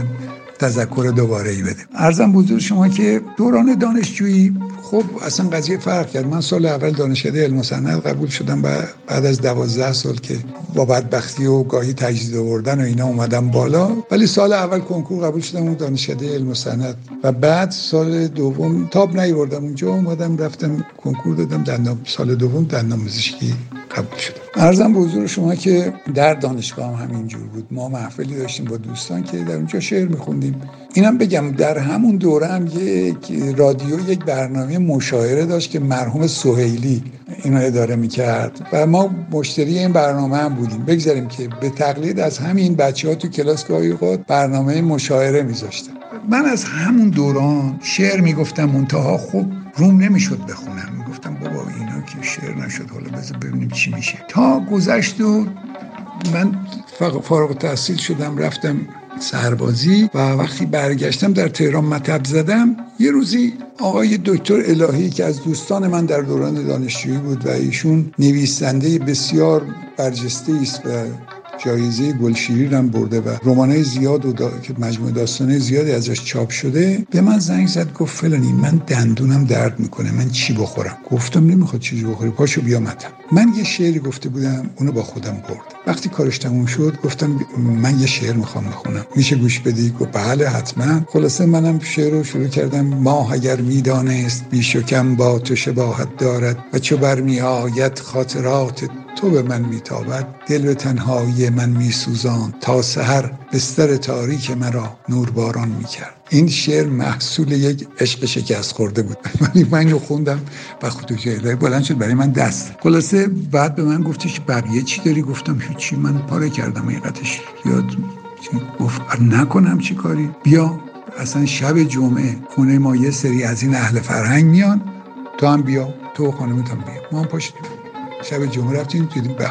تذکر دوباره ای بده. عرضم حضور شما که دوران دانشجویی خب اصلا قضیه فرق کرد. من سال اول دانشکده علم صنعت قبول شدم و بعد از دوازده سال که با بدبختی و گاهی تجدید آوردن و اینا اومدم بالا، ولی سال اول کنکور قبول شدم اون دانشکده علم صنعت و بعد سال دوم تاب نیاوردم اونجا، اومدم رفتم کنکور دادم دندان، سال دوم دندان پزشکی قبول شدم. عرضم حضور شما که در دانشگاه هم همینجور بود. ما محفلی داشتیم با دوستان که در اونجا شعر می‌خوندیم. اینم بگم در همون دوره هم یک رادیو یک برنامه مشاعره داشت که مرحوم سهیلی اینو اداره میکرد و ما مشتری این برنامه هم بودیم. بگذاریم که به تقلید از همین بچه ها تو کلاس گاهی اوقات برنامه مشاعره میذاشتم. من از همون دوران شعر میگفتم، منتها خب روم نمیشد بخونم، میگفتم بابا اینا که شعر نشد، حالا بذار ببینیم چی میشه. تا گذشت و من فارغ التحصیل شدم، رفتم سربازی و وقتی برگشتم در تهران مطب زدم. یه روزی آقای دکتر الهی که از دوستان من در دوران دانشجویی بود و ایشون نویسنده بسیار برجسته است و جایزه گلشیرین هم برده و رمان‌های زیاد و دا... مجموعه داستان‌های زیادی ازش چاپ شده، به من زنگ زد گفت فلانی من دندونم درد میکنه، من چی بخورم؟ گفتم نمیخواد چیزی بخوری، پاشو بیا مطب. من یه شعری گفته بودم، اونو با خودم برد. وقتی کارش تموم شد گفتم من یه شعر میخوام بخونم، میشه گوش بدی؟ گفت بله حتما. خلاصه منم شعر رو شروع کردم. ماه اگر میدانست بیش و کم با تو شباهت دارد و چو برمیآید خاطرات تو به من میتابد، دل به تنهایی من میسوزان تا سحر بستر تاریک مرا نورباران میکرد. این شعر محصول یک عشق شکست خورده بود، ولی من رو خوندم و خودوجه الهی بلند شد برای من دست. خلاصه بعد به من گفتش بقیه چی داری؟ گفتم هیچی، من پاره کردم حقیقتش. یاد گفت نکنم چی کاری؟ بیا اصلا شب جمعه خونه ما یه سری از این اهل فرهنگ میان، تو هم بیا، تو و خانمت هم بیا. ما هم پاشتیم شب جمعه رفتیم دیدیم به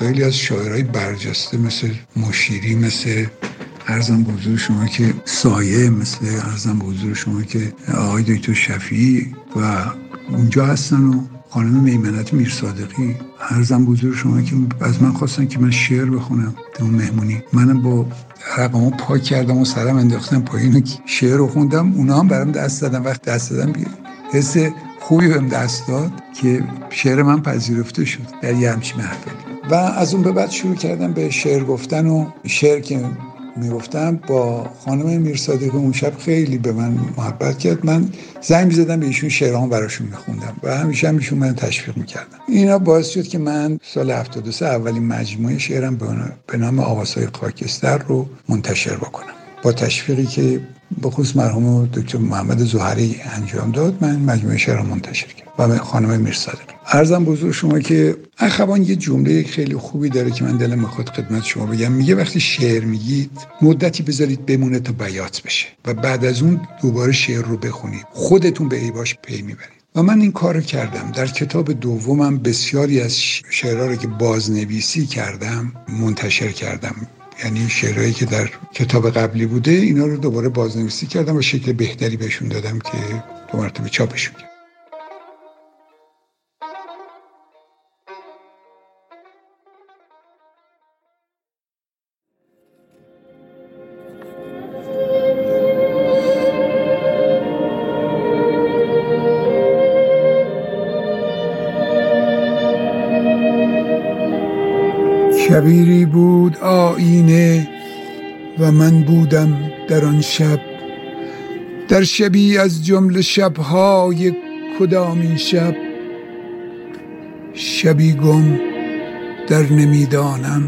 خیلی از شاعرای برجسته مثل مشیری، مثل عرضم به حضور شما که سایه، مثل عرضم به حضور شما که آقای دکتر شفیعی و اونجا هستن و خانم میمنت میرصادقی. عرضم به حضور شما که از من خواستن که من شعر بخونم در اون مهمونی، منم با رقمو پاک کردم و سرم انداختم پایین و شعر رو خوندم. اونا هم برام دست دادن. وقت دست دادن حس خوبی بهم دست داد که شعر من پذیرفته شد در یه همچین محفلی و از اون به بعد شروع کردم به شعر گفتن و شعر که میگفتم با خانم میرصادقی اون شب خیلی به من محبت کرد. من زنگ می‌زدم به ایشون، شعرام براشون میخوندم و همیشه هم ایشون منو تشویق میکردن. اینا باعث شد که من سال هفتاد و سه اولین مجموعه شعرم به نام آوازهای خاکستر رو منتشر بکنم. با تشویقی که به خصوص مرحوم دکتر محمد زهری انجام داد، من مجموعه شعر رو منتشر کردم و خانم میرصادقی. عرضم بزرگ شما که اخوان یه جمله خیلی خوبی داره که من دلم میخواد خدمت شما بگم. میگه وقتی شعر میگید مدتی بذارید بمونه تا بیات بشه و بعد از اون دوباره شعر رو بخونید، خودتون به ایباش پی میبرید. و من این کار رو کردم. در کتاب دومم بسیاری از شعرها رو که بازنویسی کردم منتشر کردم، یعنی شعرهایی که در کتاب قبلی بوده اینا رو دوباره بازنویسی کردم و شکل بهتری بهشون دادم که دو مرتبه چاپشون کردم. شبیری بود آینه و من بودم در آن شب، در شبی از جمله شبهای کدامین شب؟ شبی گم در نمیدانم،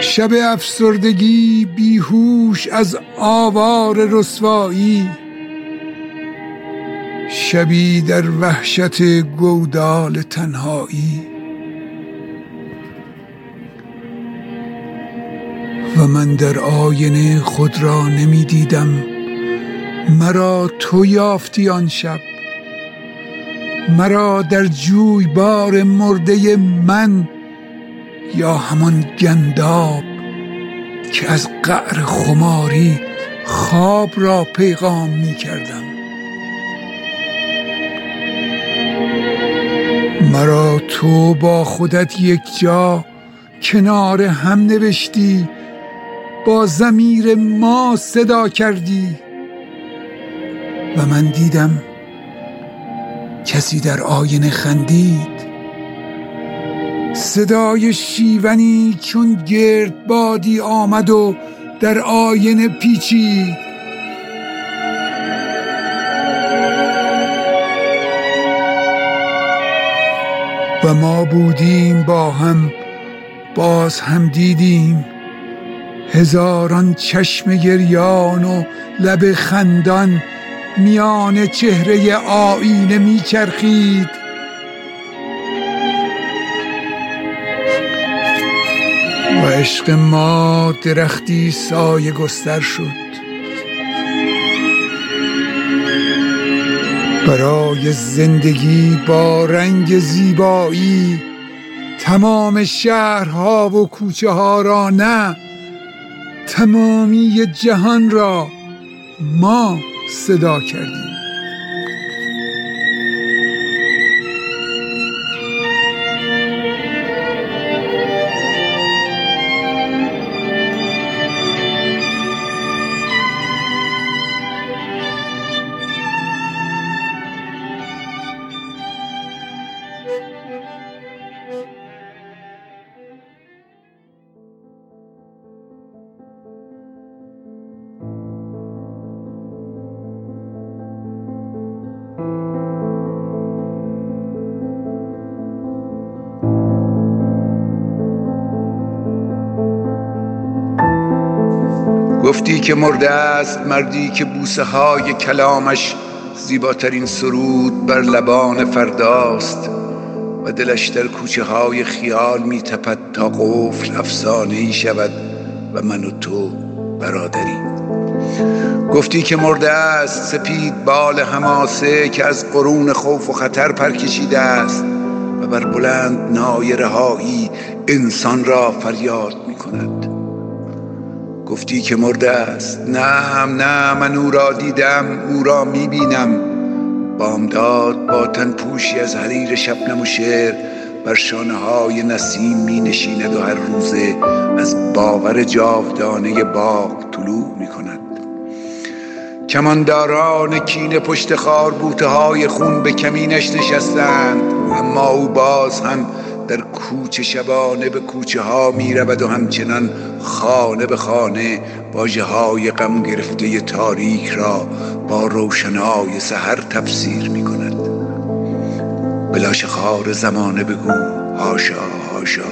شب افسردگی بیهوش از آوار رسوایی، شبی در وحشت گودال تنهایی، و من در آینه خود را نمی دیدم، مرا تو یافتی آن شب، مرا در جویبار مرده من، یا همان گنداب که از قعر خماری خواب را پیغام می کردم، مرا تو با خودت یک جا کنار هم نوشتی، با ضمیر ما صدا کردی، و من دیدم کسی در آینه خندید، صدای شیونی چون گرد بادی آمد و در آینه پیچید. و ما بودیم با هم، باز هم دیدیم، هزاران چشم گریان و لب خندان میان چهره آینه میچرخید. و عشق ما درختی سایه گستر شد، برای زندگی با رنگ زیبایی، تمام شهرها و کوچه ها را نه، تمامی جهان را ما صدا کردیم. گفتی که مرده است مردی که بوسه های کلامش زیباترین سرود بر لبان فرداست، و دلش در کوچه های خیال می تپد تا قفل افسانه‌ای شود و من و تو برادری. گفتی که مرده است سپید بال حماسه که از قرون خوف و خطر پرکشیده است و بر بلند نای رهایی انسان را فریاد می کند. گفتی که مرده است نه نه، من او را دیدم، او را میبینم، بامداد با تن پوشی از حریر شبنم و شعر بر شانه های نسیم می نشیند و هر روزه از باور جاودانه باغ طلوع می کند. کمانداران کینه پشت خار بوته های خون به کمینش نشستند، اما او باز هم در کوچه شبانه به کوچه ها می رود و همچنان خانه به خانه واژه های غم گرفته تاریک را با روشنای سحر تفسیر می کند. بلاش خار زمانه بگو هاشا هاشا،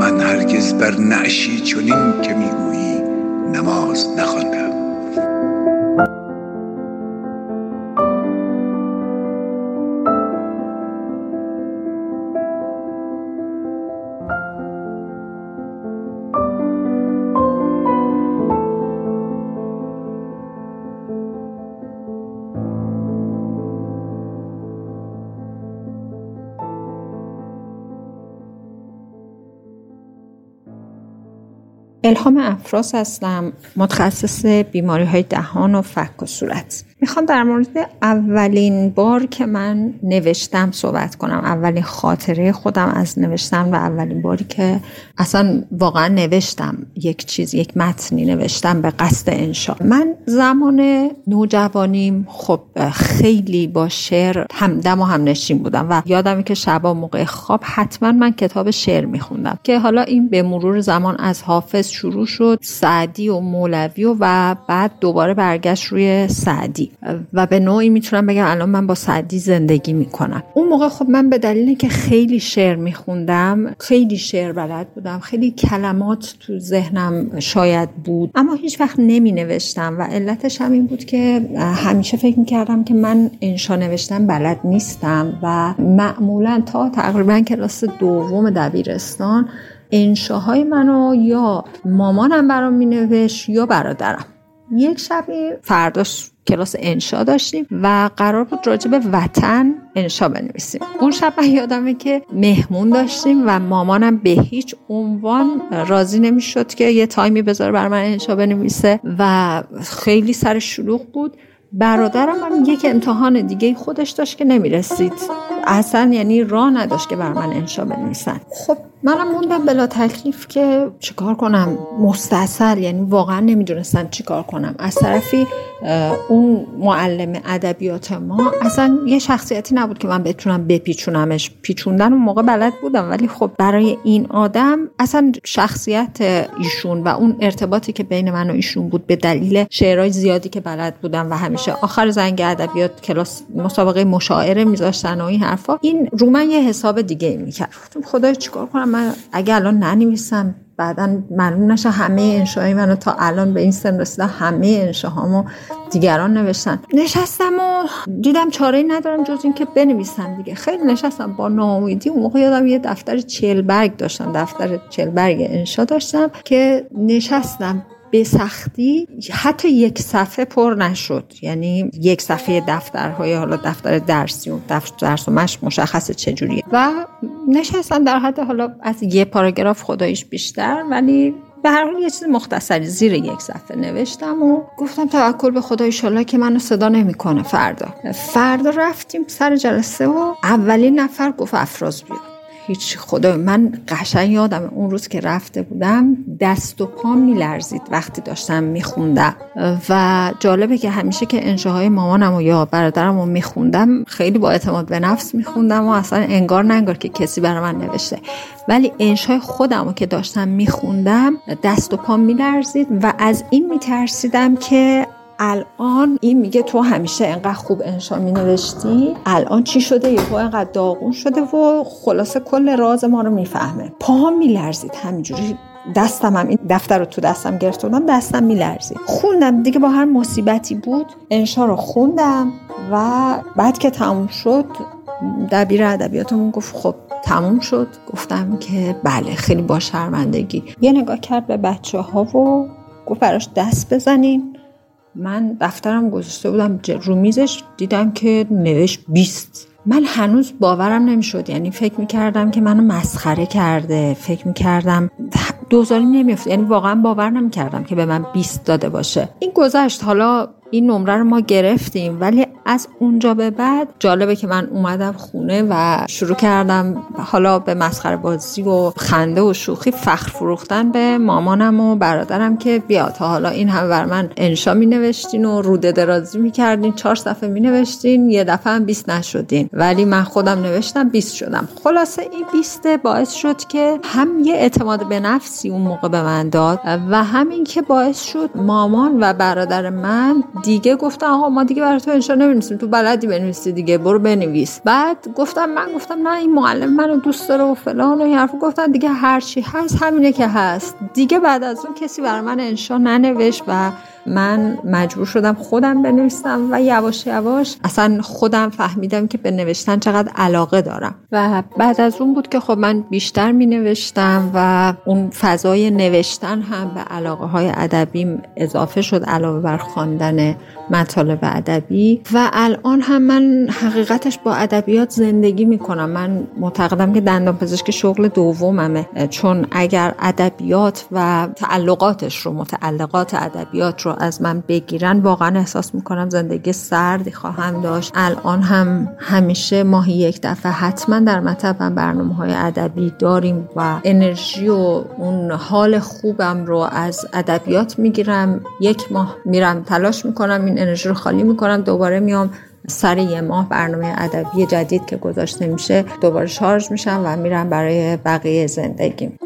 من هرگز بر نعشی چنین که می گویی نماز نخواندم. الهام افراز هستم، متخصص بیماری‌های دهان و فک و صورت. میخوام در مورد اولین بار که من نوشتم صحبت کنم، اولین خاطره خودم از نوشتن و اولین باری که اصلا واقعا نوشتم یک چیز، یک متنی نوشتم به قصد انشاء. من زمان نوجوانیم خب خیلی با شعر همدم و همنشین بودم و یادمه که شبا موقع خواب حتما من کتاب شعر میخوندم که حالا این به مرور زمان از حافظ شروع شد، سعدی و مولوی و, و بعد دوباره برگشت روی سعدی و به نوعی میتونم بگم الان من با سعدی زندگی میکنم. اون موقع خب من به دلیل که خیلی شعر میخوندم، خیلی شعر بلد بودم، خیلی کلمات تو ذهنم شاید بود، اما هیچ وقت نمی نوشتم و علتش هم این بود که همیشه فکر میکردم که من انشا نوشتن بلد نیستم و معمولا تا تقریبا کلاس دوم دبیرستان انشاهای منو یا مامانم برام می نوشت یا برادرم. یک شب فرداش کلاس انشا داشتیم و قرار بود راجع به وطن انشا بنویسیم. اون شب من یادمه که مهمون داشتیم و مامانم به هیچ عنوان راضی نمیشد که یه تایمی بذاره بر من انشا بنویسه و خیلی سر شلوغ بود. برادرم هم یک امتحان دیگه خودش داشت که نمیرسید، اصلا یعنی راه نداشت که بر من انشا بنویسن. خب منم موندم بلا تکلیف که چیکار کنم، مستأصل، یعنی واقعا نمیدونستم چیکار کنم. از طرفی اون معلم ادبیات ما اصلا یه شخصیتی نبود که من بتونم بپیچونمش، پیچوندن اون موقع بلد بودم ولی خب برای این آدم اصلا شخصیت ایشون و اون ارتباطی که بین من و ایشون بود به دلیل شعرهای زیادی که بلد بودم و همیشه آخر زنگ ادبیات کلاس مسابقه مشاعره میذاشتن و این حرفا، این رو من یه حساب دیگه میکرد. گفتم خدایا چیکار کنم، من اگه الان ننویسم بعداً معلوم نشه همه انشاهای منو تا الان به این سن رسیدم همه انشاهامو دیگران نوشتن. نشستم و دیدم چاره‌ای ندارم جز این که بنویسم دیگه. خیلی نشستم با ناامیدی. اون موقع یادم یه دفتر چهل برگ داشتم، دفتر چهل برگ انشا داشتم که نشستم به سختی، حتی یک صفحه پر نشد، یعنی یک صفحه دفترهای حالا دفتر درسی و دفتر درس و مش مشخص چجوریه و نشستم در حد حالا از یه پاراگراف خداییش بیشتر، ولی به هر حال یه چیز مختصری زیر یک صفحه نوشتم و گفتم توکل به خدا ان شاءالله که منو صدا نمیکنه فردا. فردا رفتیم سر جلسه و اولین نفر گفت افراز بیاد. هیچ خدا من قشنگ یادم اون روز که رفته بودم دست و پام میلرزید وقتی داشتم میخوندم و جالبه که همیشه که انشاهای مامانم و یا برادرم رو میخوندم خیلی با اعتماد به نفس میخوندم و اصلا انگار نه انگار که کسی برای من نوشته، ولی انشای خودم رو که داشتم میخوندم دست و پام میلرزید و از این میترسیدم که الان این میگه تو همیشه انقدر خوب انشا مینوشتی الان چی شده، یهو انقدر داغون شده و خلاصه کل راز ما رو میفهمه. پاهم میلرزید، همینجوری دستم هم این دفتر رو تو دستم گرفته بودم دستم میلرزید. خوندم دیگه، با هر مصیبتی بود انشا رو خوندم و بعد که تموم شد دبیر ادبیاتمون گفت خب تموم شد. گفتم که بله، خیلی با شرمندگی یه نگاه کرد به بچه‌ها و گفت براش دست بزنین. من دفترم گذاشته بودم رو میزش، دیدم که نوشت بیست. من هنوز باورم نمیشد، یعنی فکر میکردم که منو مسخره کرده، فکر میکردم دوزاری نمیفته، یعنی واقعا باور نمیکردم که به من بیست داده باشه. این گذشت، حالا این نمره رو ما گرفتیم، ولی از اونجا به بعد جالبه که من اومدم خونه و شروع کردم حالا به مسخره بازی و خنده و شوخی فخر فروختن به مامانم و برادرم که بیا تا حالا این هم بر من انشا می نوشتین و روده درازی می کردین، چهار صفحه می نوشتین، یه دفعه هم بیست نشدین، ولی من خودم نوشتم بیست شدم. خلاصه این بیست باعث شد که هم یه اعتماد به نفسی اون موقع به من داد و همین که باعث شد مامان و برادر من دیگه گفتن آقا ما دیگه برای تو انشا نمی‌نویسیم، تو بلدی بنویسی دیگه، برو بنویس. بعد گفتم من گفتم نه این معلم منو دوست داره و فلان و این حرفو. گفتن دیگه هر چی هست همینه که هست دیگه. بعد از اون کسی برای من انشا ننوشت و من مجبور شدم خودم بنویسم و یواش یواش اصلا خودم فهمیدم که به نوشتن چقدر علاقه دارم و بعد از اون بود که خب من بیشتر مینوشتم و اون فضای نوشتن هم به علاقه‌های ادبیم اضافه شد علاوه بر خواندن مطالب ادبی. و الان هم من حقیقتش با ادبیات زندگی میکنم. من معتقدم که دندانپزشکی شغل دوممه، چون اگر ادبیات و تعلقاتش رو متعلقات ادبیات رو رو از من بگیرن واقعا احساس میکنم زندگی سردی خواهم داشت. الان هم همیشه ماهی یک دفعه حتما در مطبم برنامه‌های ادبی داریم و انرژی و اون حال خوبم رو از ادبیات میگیرم. یک ماه میرم تلاش میکنم این انرژی رو خالی میکنم، دوباره میام سر یه ماه برنامه ادبی جدید که گذاشته میشه دوباره شارژ میشم و میرم برای بقیه زندگیم.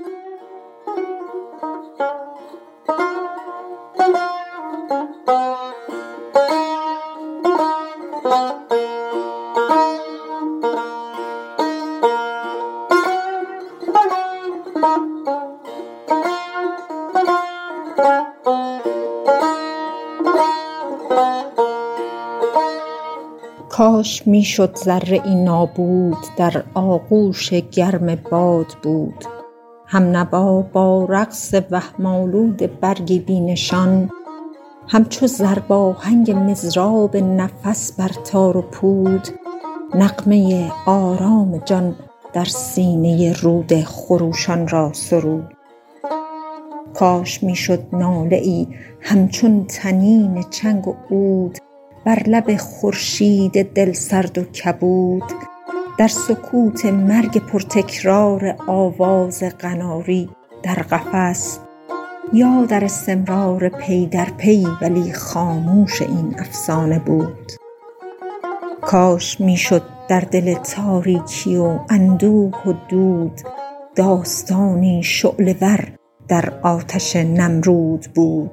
کاش می شد ذره ای نابود در آغوش گرم باد بود، هم نوا با رقص وهم‌آلود برگی بینشان، همچو زرباهنگ مضراب نفس بر تار و پود، نغمه آرام جان در سینه رود خروشان را سرود. کاش می شد ناله ای همچون تنین چنگ و عود بر لب خورشید دل سرد و کبود، در سکوت مرگ پرتکرار آواز قناری در قفس، یا در استمرار پی در پی ولی خاموش این افسانه بود. کاش میشد در دل تاریکی و اندوه و دود داستانی شعله‌ور در آتش نمرود بود.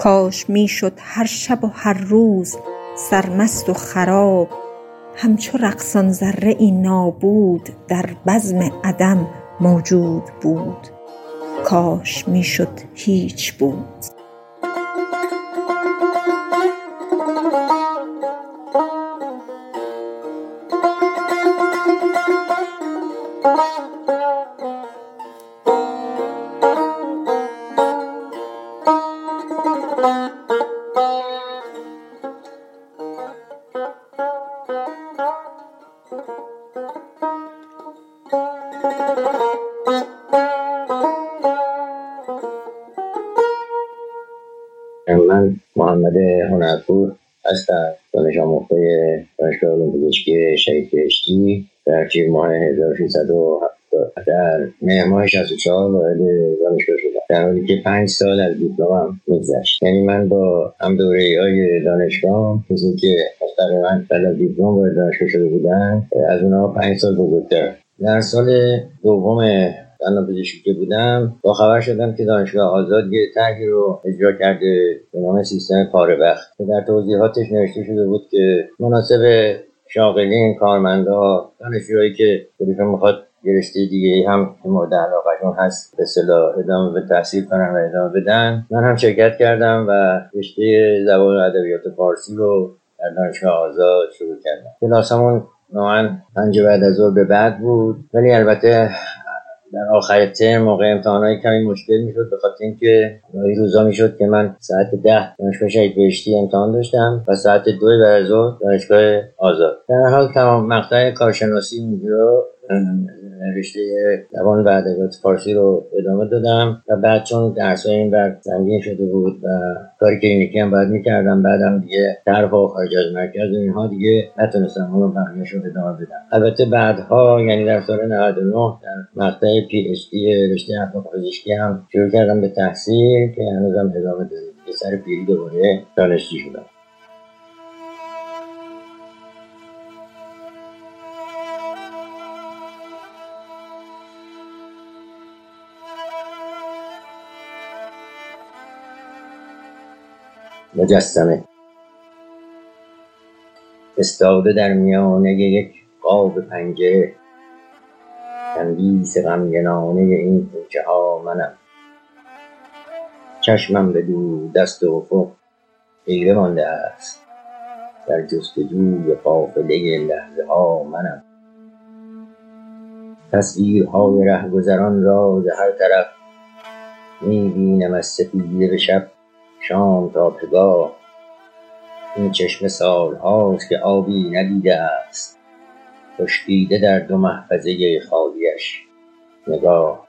کاش میشد هر شب و هر روز سرمست و خراب، همچو رقصان ذره ای نابود در بزم عدم موجود بود. کاش میشد هیچ بود. من محمد هنرپور هستم، دانشجوی مقطع دانشگاه علوم پزشکی شهید بهشتی در تیر ماه هزار و سیصد و هفتاد در مه ماه شصت و چهار وارد دانشگاه شدم، در حالی که پنج سال از دیپلمم می‌گذشت. یعنی من با هم دوره‌های دانشگاهم کسی که از طریق من بعد از دیپلم وارد دانشگاه شده بودن از اونها پنج سال بزرگتر. در سال دوم دندان پزشکی که بودم با خبر شدم که دانشگاه آزاد یه طرحی رو اجرا کرده به نام سیستم پاره وقت که در توضیحاتش نوشته شده بود که مناسب شاغلین، کارمندا، دانشجوهایی که دلشون میخواد یه رشته دیگه هم مورد علاقه‌شون هست به اصطلاح ادامه به تحصیل کنن و ادامه بدن. من هم شرکت کردم و رشته زبان و ادبیات فارسی رو در دانشگاه آزاد شروع کردم. کلاسمون نوعاً پنج بعد از ظهر به بعد بود، ولی البته در آخر ترم موقع امتحانای کمی مشکل میشد به خاطر اینکه این روزا میشد که من ساعت ده دانشگاه شهید بهشتی امتحان داشتم و ساعت دو بعد از ظهر دانشگاه آزاد. در حال تمام مقطع کارشناسی اونجا رشته زبان و ادبیات فارسی رو ادامه دادم و بعد چون درس‌های این بر زنگین شده بود و کار کلینیکی هم باید می‌کردم، بعدم دیگه طرح و خارج از مرکز و اینها دیگه نتونستم اون رو بقیه‌اش رو ادامه بدم. البته بعدها یعنی در سال نود و نه در مقطع پی اچ دی رشته علوم پزشکی هم شروع کردم به تحصیل که هنوزم ادامه داره. به سر پیری دوباره دانشجو شدم. مجسمه استاده در میانه یک قاب پنجه، تندیس غمگنانه این کوچه ها منم، چشمم به دو دست افق خیره مانده است، در جستجوی قافله لحظه ها منم، تصویرهای رهگذران را ز هر طرف میبینم، از سپیده به شب شام تا پگاه، این چشم سال هاست که آبی ندیده است، خشکیده در دو محفظه خالیش نگاه،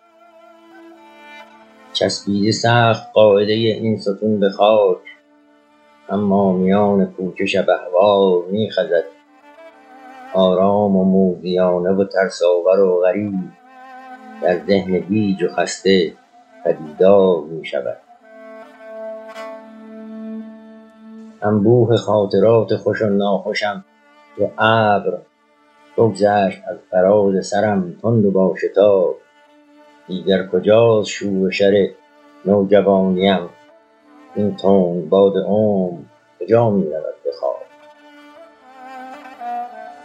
چسبیده سخت قاعده این ستون به خاک، اما میان کوچش بهوار می خزد. آرام و موزیانه و ترساور و غریب در ذهن گیج و خسته پدیدار می شود. انبوه خاطرات خوش و ناخوشم و ابر بگذشت از فراز سرم تند و با شتاب. دیگر کجاست شور و شر نوجوانیم، این تند باد عمر کجا می رود به خواب.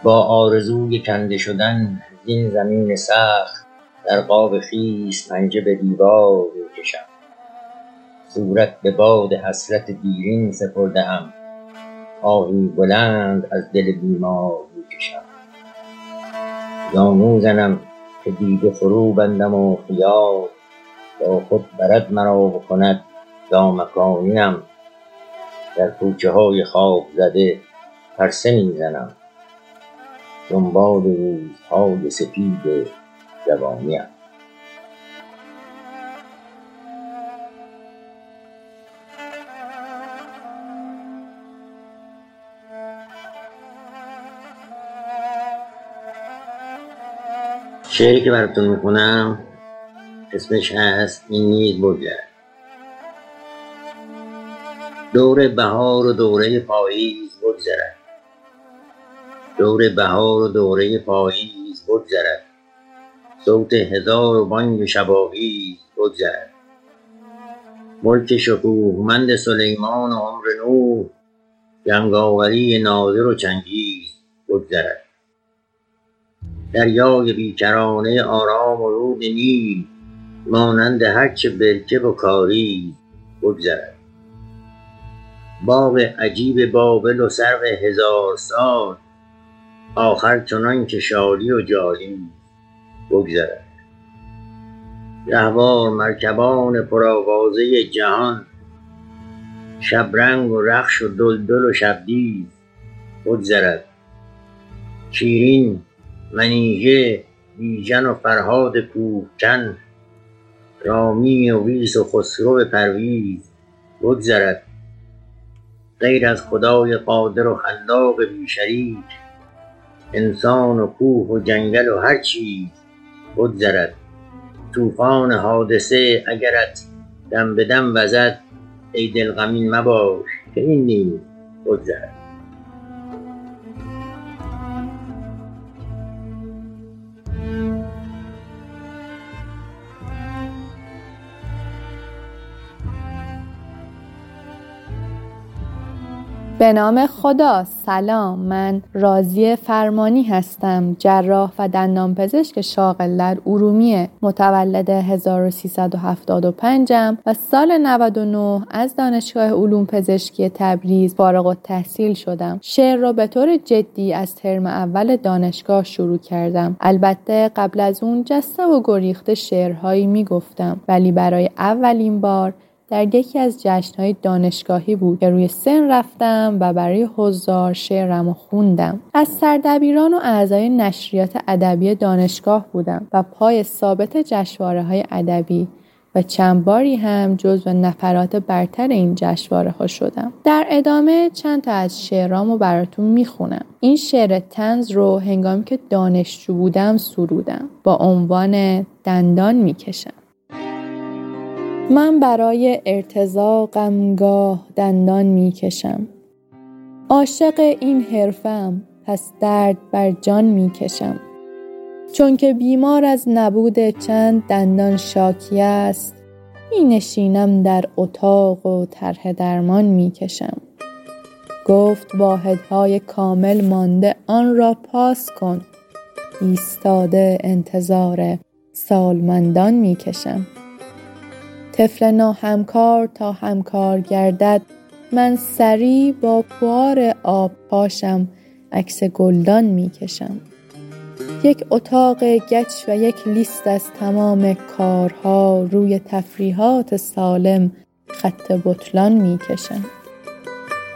با آرزوی کنده شدن این زمین سخت در قاب خیس پنجه به دیوار می کشم. صورت به باد حسرت دیرین سپرده ام، آهی بلند از دل بیمار می کشم. زانو زنم که دیده فرو بندم و خیال تا خود برد مرا و کند لامکانیم. در کوچه های خواب زده پرسه می زنم دنبال روزهای سپید جوانیم. شعری که براتون میخونم اسمش هست این نیز بگذر. دور بهار و دوره پاییز بگذرد، دور بهار و دوره پاییز بگذرد، صوت هزار و بانگ شباهیز بگذرد. ملک شکوهمند سلیمان و عمر نوح، جنگاوری نادر و چنگیز بگذرد. دریای بیکرانه آرام و رود نیل، مانند هرچه برکه و کاری بگذرد. باغ عجیب بابل و سرو هزار سال، آخر چنان که شالی و جالی بگذرد. رهوار مرکبان پرآوازه جهان، شبرنگ و رخش و دلدل و شبدیز بگذرد. شیرین منیژه بیژن و فرهاد کوهکن، رامی و ویس و خسرو پرویز بگذرد. غیر از خدای قادر و خلاق بی‌شریک، انسان و کوه و جنگل و هر چیز بگذرد. طوفان حادثه اگرت دم به دم وزد، ای دل غمین مباش که این نیز بگذرد. به نام خدا. سلام، من راضیه فرمانی هستم، جراح و دندانپزشک شاغل در ارومیه. متولد هزار و سیصد و هفتاد و پنج ام و سال نود و نه از دانشگاه علوم پزشکی تبریز فارغ التحصیل شدم. شعر را به طور جدی از ترم اول دانشگاه شروع کردم. البته قبل از اون جسته و گریخته شعرهایی میگفتم، ولی برای اولین بار در یکی از جشن‌های دانشگاهی بود که روی سن رفتم و برای حضار شعرم رو خوندم. از سردبیران و اعضای نشریات ادبی دانشگاه بودم و پای ثابت جشنواره‌های ادبی و چند باری هم جزو نفرات برتر این جشنواره‌ها شدم. در ادامه چند تا از شعرامو براتون میخونم. این شعر طنز رو هنگامی که دانشجو بودم سرودم با عنوان دندان میکشم. من برای ارتضا غمگاه دندان میکشم، عاشق این حرفم پس درد بر جان میکشم. چون که بیمار از نبود چند دندان شاکی است، می نشینم در اتاق و طرح درمان میکشم. گفت واحدهای کامل مانده آن را پاس کن، ایستاده انتظار سالمندان میکشم. طفل ناهمکار تا همکار گردد، من سری با بار آب پاشم عکس گلدان میکشم. یک اتاق گچ و یک لیست از تمام کارها، روی تفریحات سالم خط بطلان میکشم.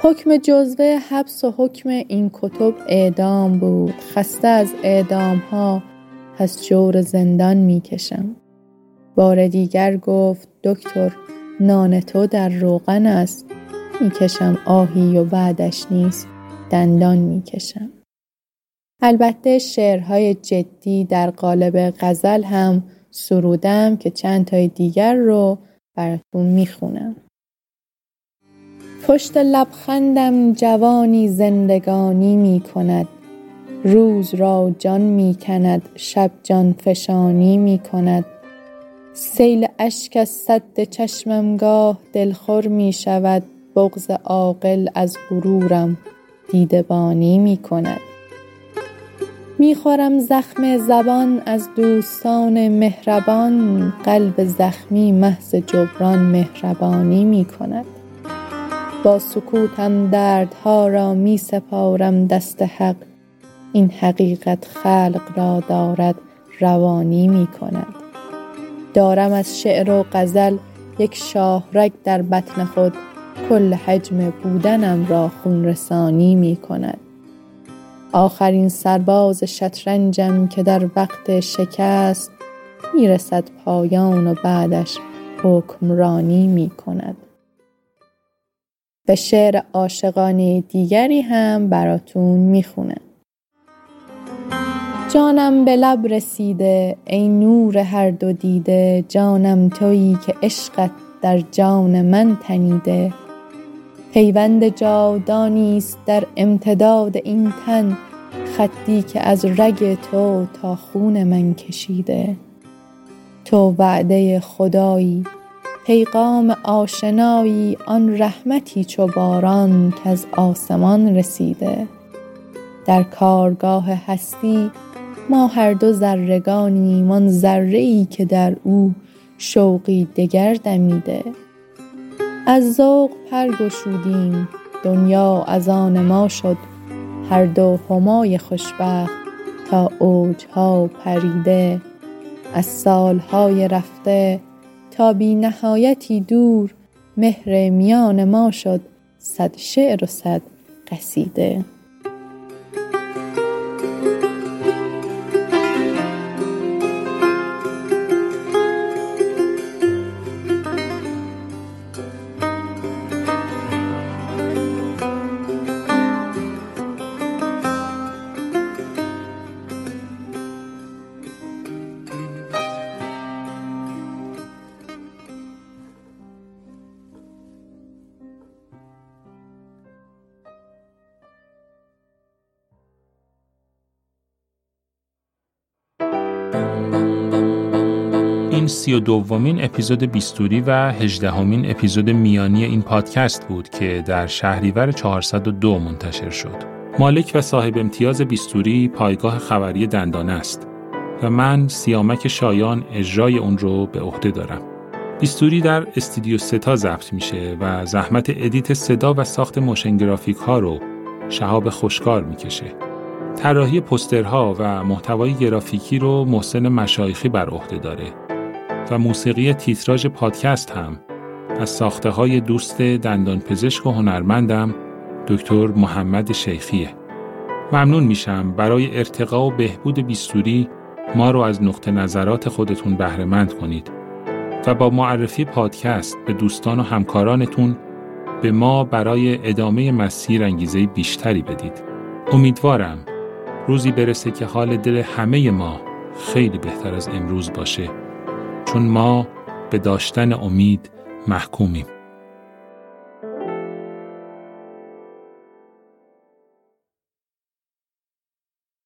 حکم جزوه حبس و حکم این کتب اعدام بود، خسته از اعدام ها از جور زندان میکشم. بار دیگر گفت دکتر نان تو در روغن است، میکشم آهی و بعدش نیست دندان میکشم. البته شعرهای جدی در قالب غزل هم سرودم که چند تای دیگر رو براتون میخونم. پشت لبخندم جوانی زندگانی میکند، روز را جان میکند، شب جان فشانی میکند. سیل اشک از سد چشمم گاه دلخور میشود، بغض عاقل از غرورم دیدبانی میکند. میخورم زخم زبان از دوستان مهربان، قلب زخمی محض جبران مهربانی میکند. با سکوتم دردها را می سپارم دست حق، این حقیقت خلق را دارد روانی می کند. دارم از شعر و غزل یک شاهرگ در بطن خود، کل حجم بودنم را خون رسانی می کند. آخرین سرباز شطرنجم که در وقت شکست، می رسد پایان و بعدش حکمرانی می کند. و شعر عاشقانه دیگری هم براتون میخونم. جانم به لب رسیده ای نور هر دو دیده، جانم تویی که عشقت در جان من تنیده. پیوند جاودانیست در امتداد این تن، خطی که از رگ تو تا خون من کشیده. تو وعده خدایی، پیغام آشنایی، آن رحمتی چو باران که از آسمان رسیده. در کارگاه هستی ما هر دو ذرگانیم، آن ذره‌ای که در او شوقی دگر دمیده. از ذوق پر گشودیم، دنیا از آن ما شد، هر دو همای خوشبخت تا اوجها پریده. از سالهای رفته تا بی نهایتی دور، مهر میان ما شد صد شعر و صد قصیده. سی و دومین اپیزود بیستوری و هجدهمین اپیزود میانی این پادکست بود که در شهریور چهارصد و دو منتشر شد. مالک و صاحب امتیاز بیستوری پایگاه خبری دندانه است و من سیامک شایان اجرای اون رو به عهده دارم. بیستوری در استودیو ستا ضبط میشه و زحمت ادیت صدا و ساخت موشن گرافیک ها رو شهاب خوشکار میکشه. طراحی پوسترها و محتوای گرافیکی رو محسن مشایخی بر عهده داره و موسیقی تیتراژ پادکست هم از ساخته‌های دوست دندانپزشک و هنرمندم دکتر محمد شیخیه. ممنون میشم برای ارتقا و بهبود بیستوری ما رو از نقطه نظرات خودتون بهره‌مند کنید و با معرفی پادکست به دوستان و همکارانتون به ما برای ادامه مسیر انگیزه بیشتری بدید. امیدوارم روزی برسه که حال دل همه ما خیلی بهتر از امروز باشه، چون ما به داشتن امید محکومیم.